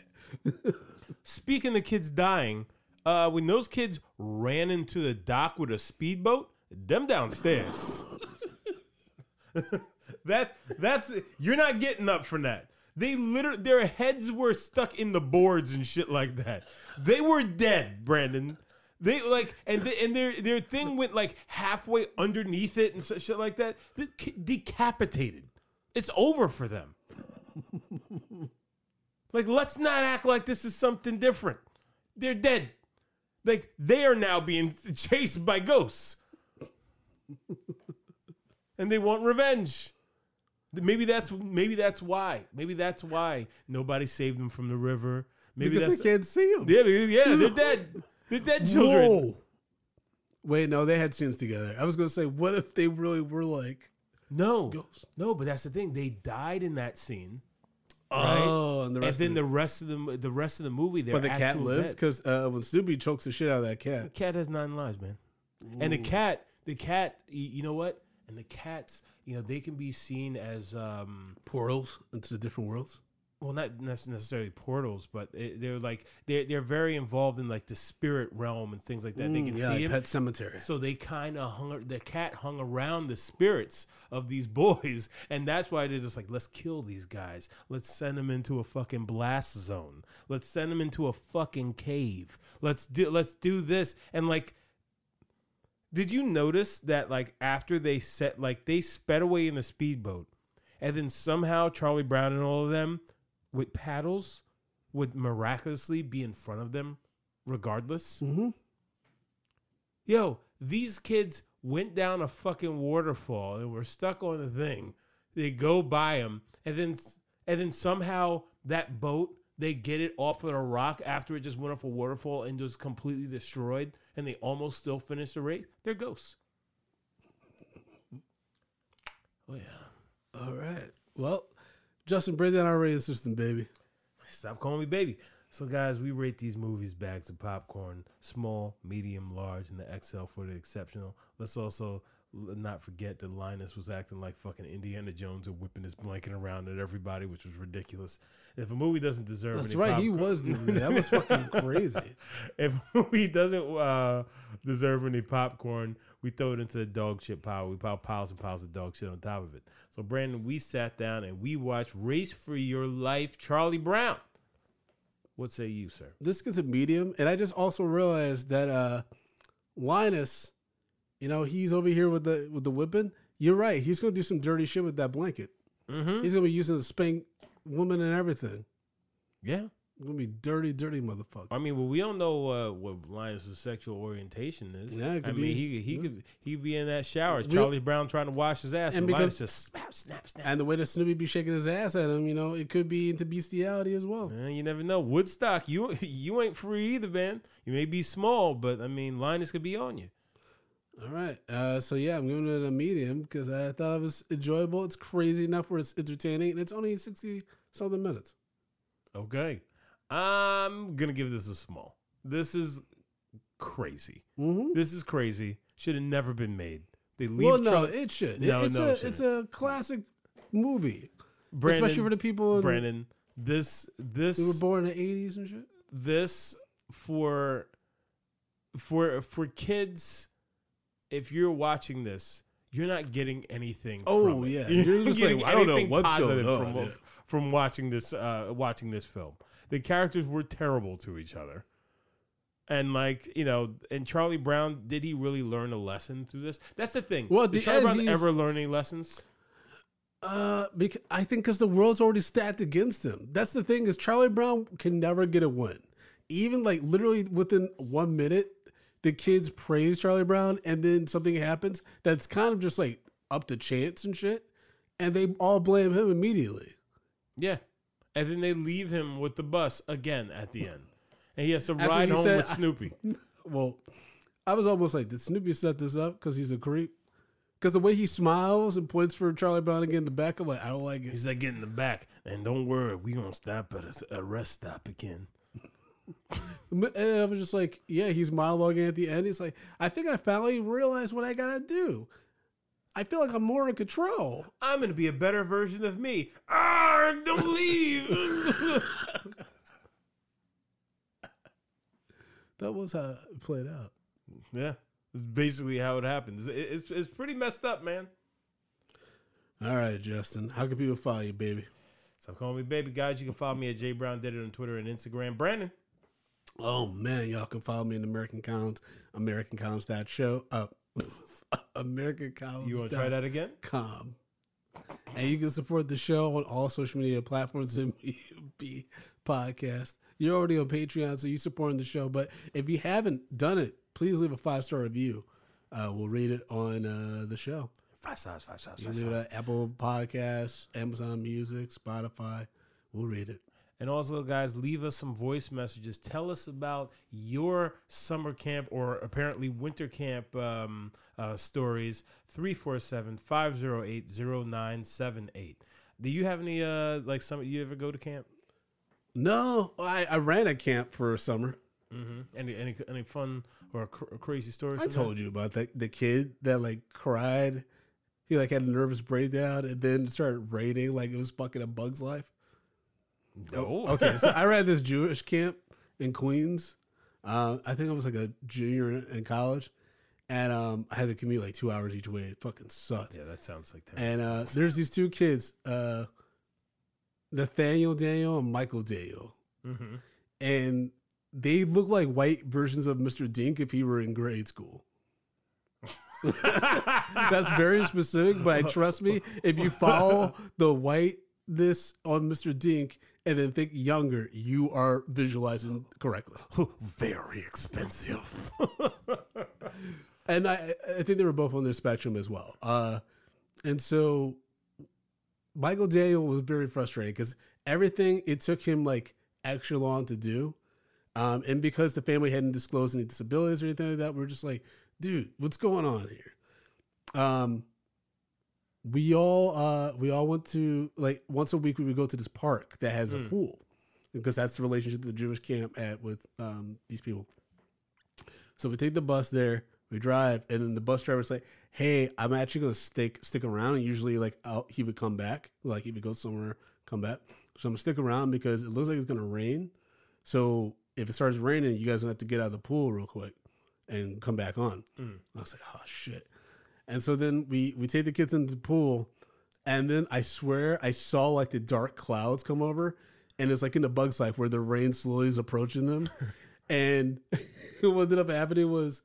Speaking of kids dying, uh, when those kids ran into the dock with a speedboat, them downstairs. That that's you're not getting up from that. They literally their heads were stuck in the boards and shit like that. They were dead, Brandon. They like and the, and their their thing went like halfway underneath it and shit like that. They're decapitated. It's over for them. Like, let's not act like this is something different. They're dead. Like, they are now being chased by ghosts. And they want revenge. Maybe that's maybe that's why. Maybe that's why nobody saved them from the river. Maybe because that's, they can't see them. Yeah, yeah, they're dead. They're dead children. Whoa. Wait, no, they had scenes together. I was going to say, what if they really were like no, ghosts? No, but that's the thing. They died in that scene. Right? Oh, and, the rest and then the, the rest of the the rest of the movie, they're but the cat lives because uh, when Snoopy chokes the shit out of that cat, the cat has nine lives, man. Ooh. And the cat, the cat, you know what? And the cats, you know, they can be seen as um, portals into the different worlds. well, not necessarily portals, but it, they're like they're they're very involved in like the spirit realm and things like that. Mm, they can yeah, see like it. Pet Cemetery. So they kind of hung the cat hung around the spirits of these boys, and that's why they're just like, let's kill these guys. Let's send them into a fucking blast zone. Let's send them into a fucking cave. Let's do let's do this. And like, did you notice that like after they set like they sped away in the speedboat, and then somehow Charlie Brown and all of them with paddles would miraculously be in front of them regardless. Mm-hmm. Yo, these kids went down a fucking waterfall and were stuck on the thing. They go by them, and then and then somehow that boat, they get it off of the rock after it just went off a waterfall and was completely destroyed, and they almost still finished the race. They're ghosts. Oh, yeah. All right. Well, Justin, break down our rating system, baby. Stop calling me baby. So, guys, we rate these movies bags of popcorn, small, medium, large, and the X L for the exceptional. Let's also not forget that Linus was acting like fucking Indiana Jones and whipping his blanket around at everybody, which was ridiculous. If a movie doesn't deserve that's any right, popcorn, he was doing that. That was fucking crazy. If a movie doesn't uh, deserve any popcorn, we throw it into the dog shit pile. We pile piles and piles of dog shit on top of it. So, Brandon, we sat down and we watched Race for Your Life, Charlie Brown. What say you, sir? This is a medium. And I just also realized that uh, Linus, you know, he's over here with the with the whipping. You're right. He's going to do some dirty shit with that blanket. Mm-hmm. He's going to be using the spank woman and everything. Yeah. Gonna be dirty, dirty motherfucker. I mean, well, we don't know uh, what Linus' sexual orientation is. Yeah, it could I be, mean, he he yeah. could he be in that shower, Charlie we, Brown trying to wash his ass, and, and because, Linus just snap, snap, snap. And the way that Snoopy be shaking his ass at him, you know, it could be into bestiality as well. Man, you never know. Woodstock, you you ain't free either, man. You may be small, but I mean, Linus could be on you. All right, uh, so yeah, I'm giving it a medium because I thought it was enjoyable. It's crazy enough where it's entertaining, and it's only sixty something minutes. Okay. I'm going to give this a small. This is crazy. Mm-hmm. This is crazy. Should have never been made. They leave. Well, no, Charlie- it should. No, it's, no, a, it it's a classic movie. Brandon, especially for the people. In, Brandon, this, this. They were born in the eighties and shit. This for, for, for kids, if you're watching this, you're not getting anything. Oh, from it. Yeah. You're just like, I don't know what's going on. From, yeah. from watching this, uh, watching this film. The characters were terrible to each other. And, like, you know, and Charlie Brown, did he really learn a lesson through this? That's the thing. Well, did Charlie Brown ever learn any lessons? Uh, because, I think because the world's already stacked against him. That's the thing is Charlie Brown can never get a win. Even, like, literally within one minute, the kids praise Charlie Brown, and then something happens that's kind of just, like, up to chance and shit. And they all blame him immediately. Yeah. And then they leave him with the bus again at the end. And he has to ride home said, with Snoopy. I, well, I was almost like, did Snoopy set this up because he's a creep? Because the way he smiles and points for Charlie Brown to get in the back, I'm like, I don't like it. He's like, get in the back. And don't worry, we're going to stop at a rest stop again. And I was just like, yeah, he's monologuing at the end. He's like, I think I finally realized what I got to do. I feel like I'm more in control. I'm going to be a better version of me. Arr, don't leave. That was how it played out. Yeah. That's basically how it happens. It's, it's, it's pretty messed up, man. All right, Justin. How can people follow you, baby? Stop calling me baby, guys. You can follow me at jbrowndidit on Twitter and Instagram. Brandon. Oh, man. Y'all can follow me in American Collins. American Collins that show up. Uh, American Collins. You want to try that again? Com. And you can support the show on all social media platforms and M B podcast. You're already on Patreon, so you're supporting the show. But if you haven't done it, please leave a five star review. Uh, we'll read it on uh, the show. Five stars, five stars, five stars. You can do that, Apple Podcasts, Amazon Music, Spotify. We'll read it. And also, guys, leave us some voice messages. Tell us about your summer camp or apparently winter camp um, uh, stories. three four seven, five oh eight, oh nine seven eight. Do you have any, uh, like, summer? You ever go to camp? No. I, I ran a camp for a summer. Mm-hmm. Any, any any fun or cr- crazy stories? I told that? you about the, the kid that, like, cried. He, like, had a nervous breakdown and then started raiding like it was fucking A Bug's Life. No. Oh, okay, so I ran this Jewish camp in Queens. Uh, I think I was like a junior in, in college. And um, I had to commute like two hours each way. It fucking sucked. Yeah, that sounds like terrible. And uh, there's these two kids, uh, Nathaniel Daniel and Michael Daniel. Mm-hmm. And they look like white versions of Mister Dink if he were in grade school. That's very specific, but trust me, if you follow the whiteness on Mister Dink and then think younger, you are visualizing correctly. Very expensive. And I, I think they were both on their spectrum as well. Uh, and so Michael Daniel was very frustrated because everything, it took him like extra long to do. Um, and because the family hadn't disclosed any disabilities or anything like that, we were just like, dude, what's going on here? Um, we all uh, we all went to, like, once a week we would go to this park that has mm. a pool because that's the relationship the Jewish camp had with um, these people. So we take the bus there, we drive, and then the bus driver's like, hey, I'm actually going to stick stick around. And usually, like, I'll, he would come back. Like, he would go somewhere, come back. So I'm going to stick around because it looks like it's going to rain. So if it starts raining, you guys going to have to get out of the pool real quick and come back on. Mm. I was like, oh, shit. And so then we, we take the kids into the pool, and then I swear I saw, like, the dark clouds come over, and it's like in the Bug's Life where the rain slowly is approaching them. And what ended up happening was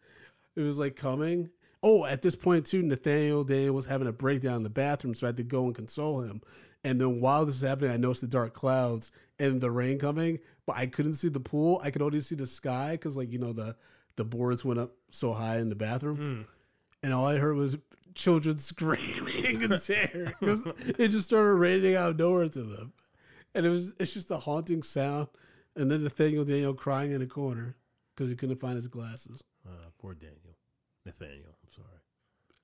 it was, like, coming. Oh, at this point, too, Nathaniel Daniel was having a breakdown in the bathroom, so I had to go and console him. And then while this is happening, I noticed the dark clouds and the rain coming, but I couldn't see the pool. I could only see the sky because, like, you know, the... the boards went up so high in the bathroom, mm. and all I heard was children screaming and tearing because it just started raining out of nowhere to them, and it was it's just a haunting sound. And then Nathaniel Daniel crying in a corner because he couldn't find his glasses. Uh, poor Daniel, Nathaniel. I'm sorry.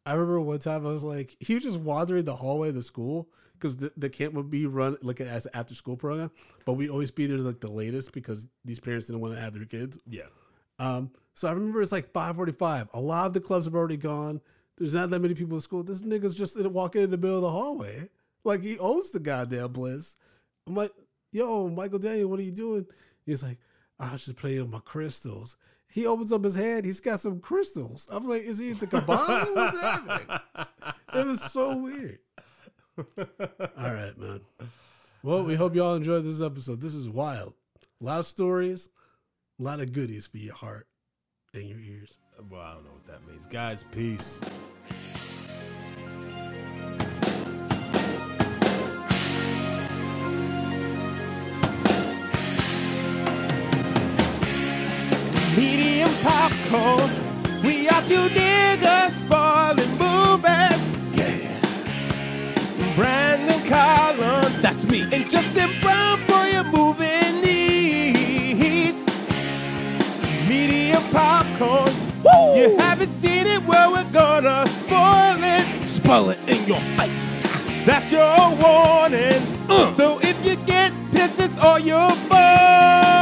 I remember one time I was like, he was just wandering the hallway of the school because the, the camp would be run like as an after school program, but we'd always be there like the latest because these parents didn't want to have their kids. Yeah. Um. So I remember it's like five forty-five. A lot of the clubs have already gone. There's not that many people in school. This nigga's just walking in the middle of the hallway. Like, he owns the goddamn bliss. I'm like, yo, Michael Daniel, what are you doing? He's like, I should play with my crystals. He opens up his hand. He's got some crystals. I'm like, is he into Kabbalah? What's happening? It was so weird. All right, man. Well, we hope y'all enjoyed this episode. This is wild. A lot of stories. A lot of goodies for your heart. In your ears. Well, I don't know what that means. Guys, peace. Medium popcorn. We are two niggas spoiling movies. Yeah. Brandon Collins. That's me. And Justin Brown for your movie needs. Medium popcorn. Woo! You haven't seen it, well, we're gonna spoil it. Spoil it in your face. That's your warning. Uh. So if you get pissed, it's all your fault.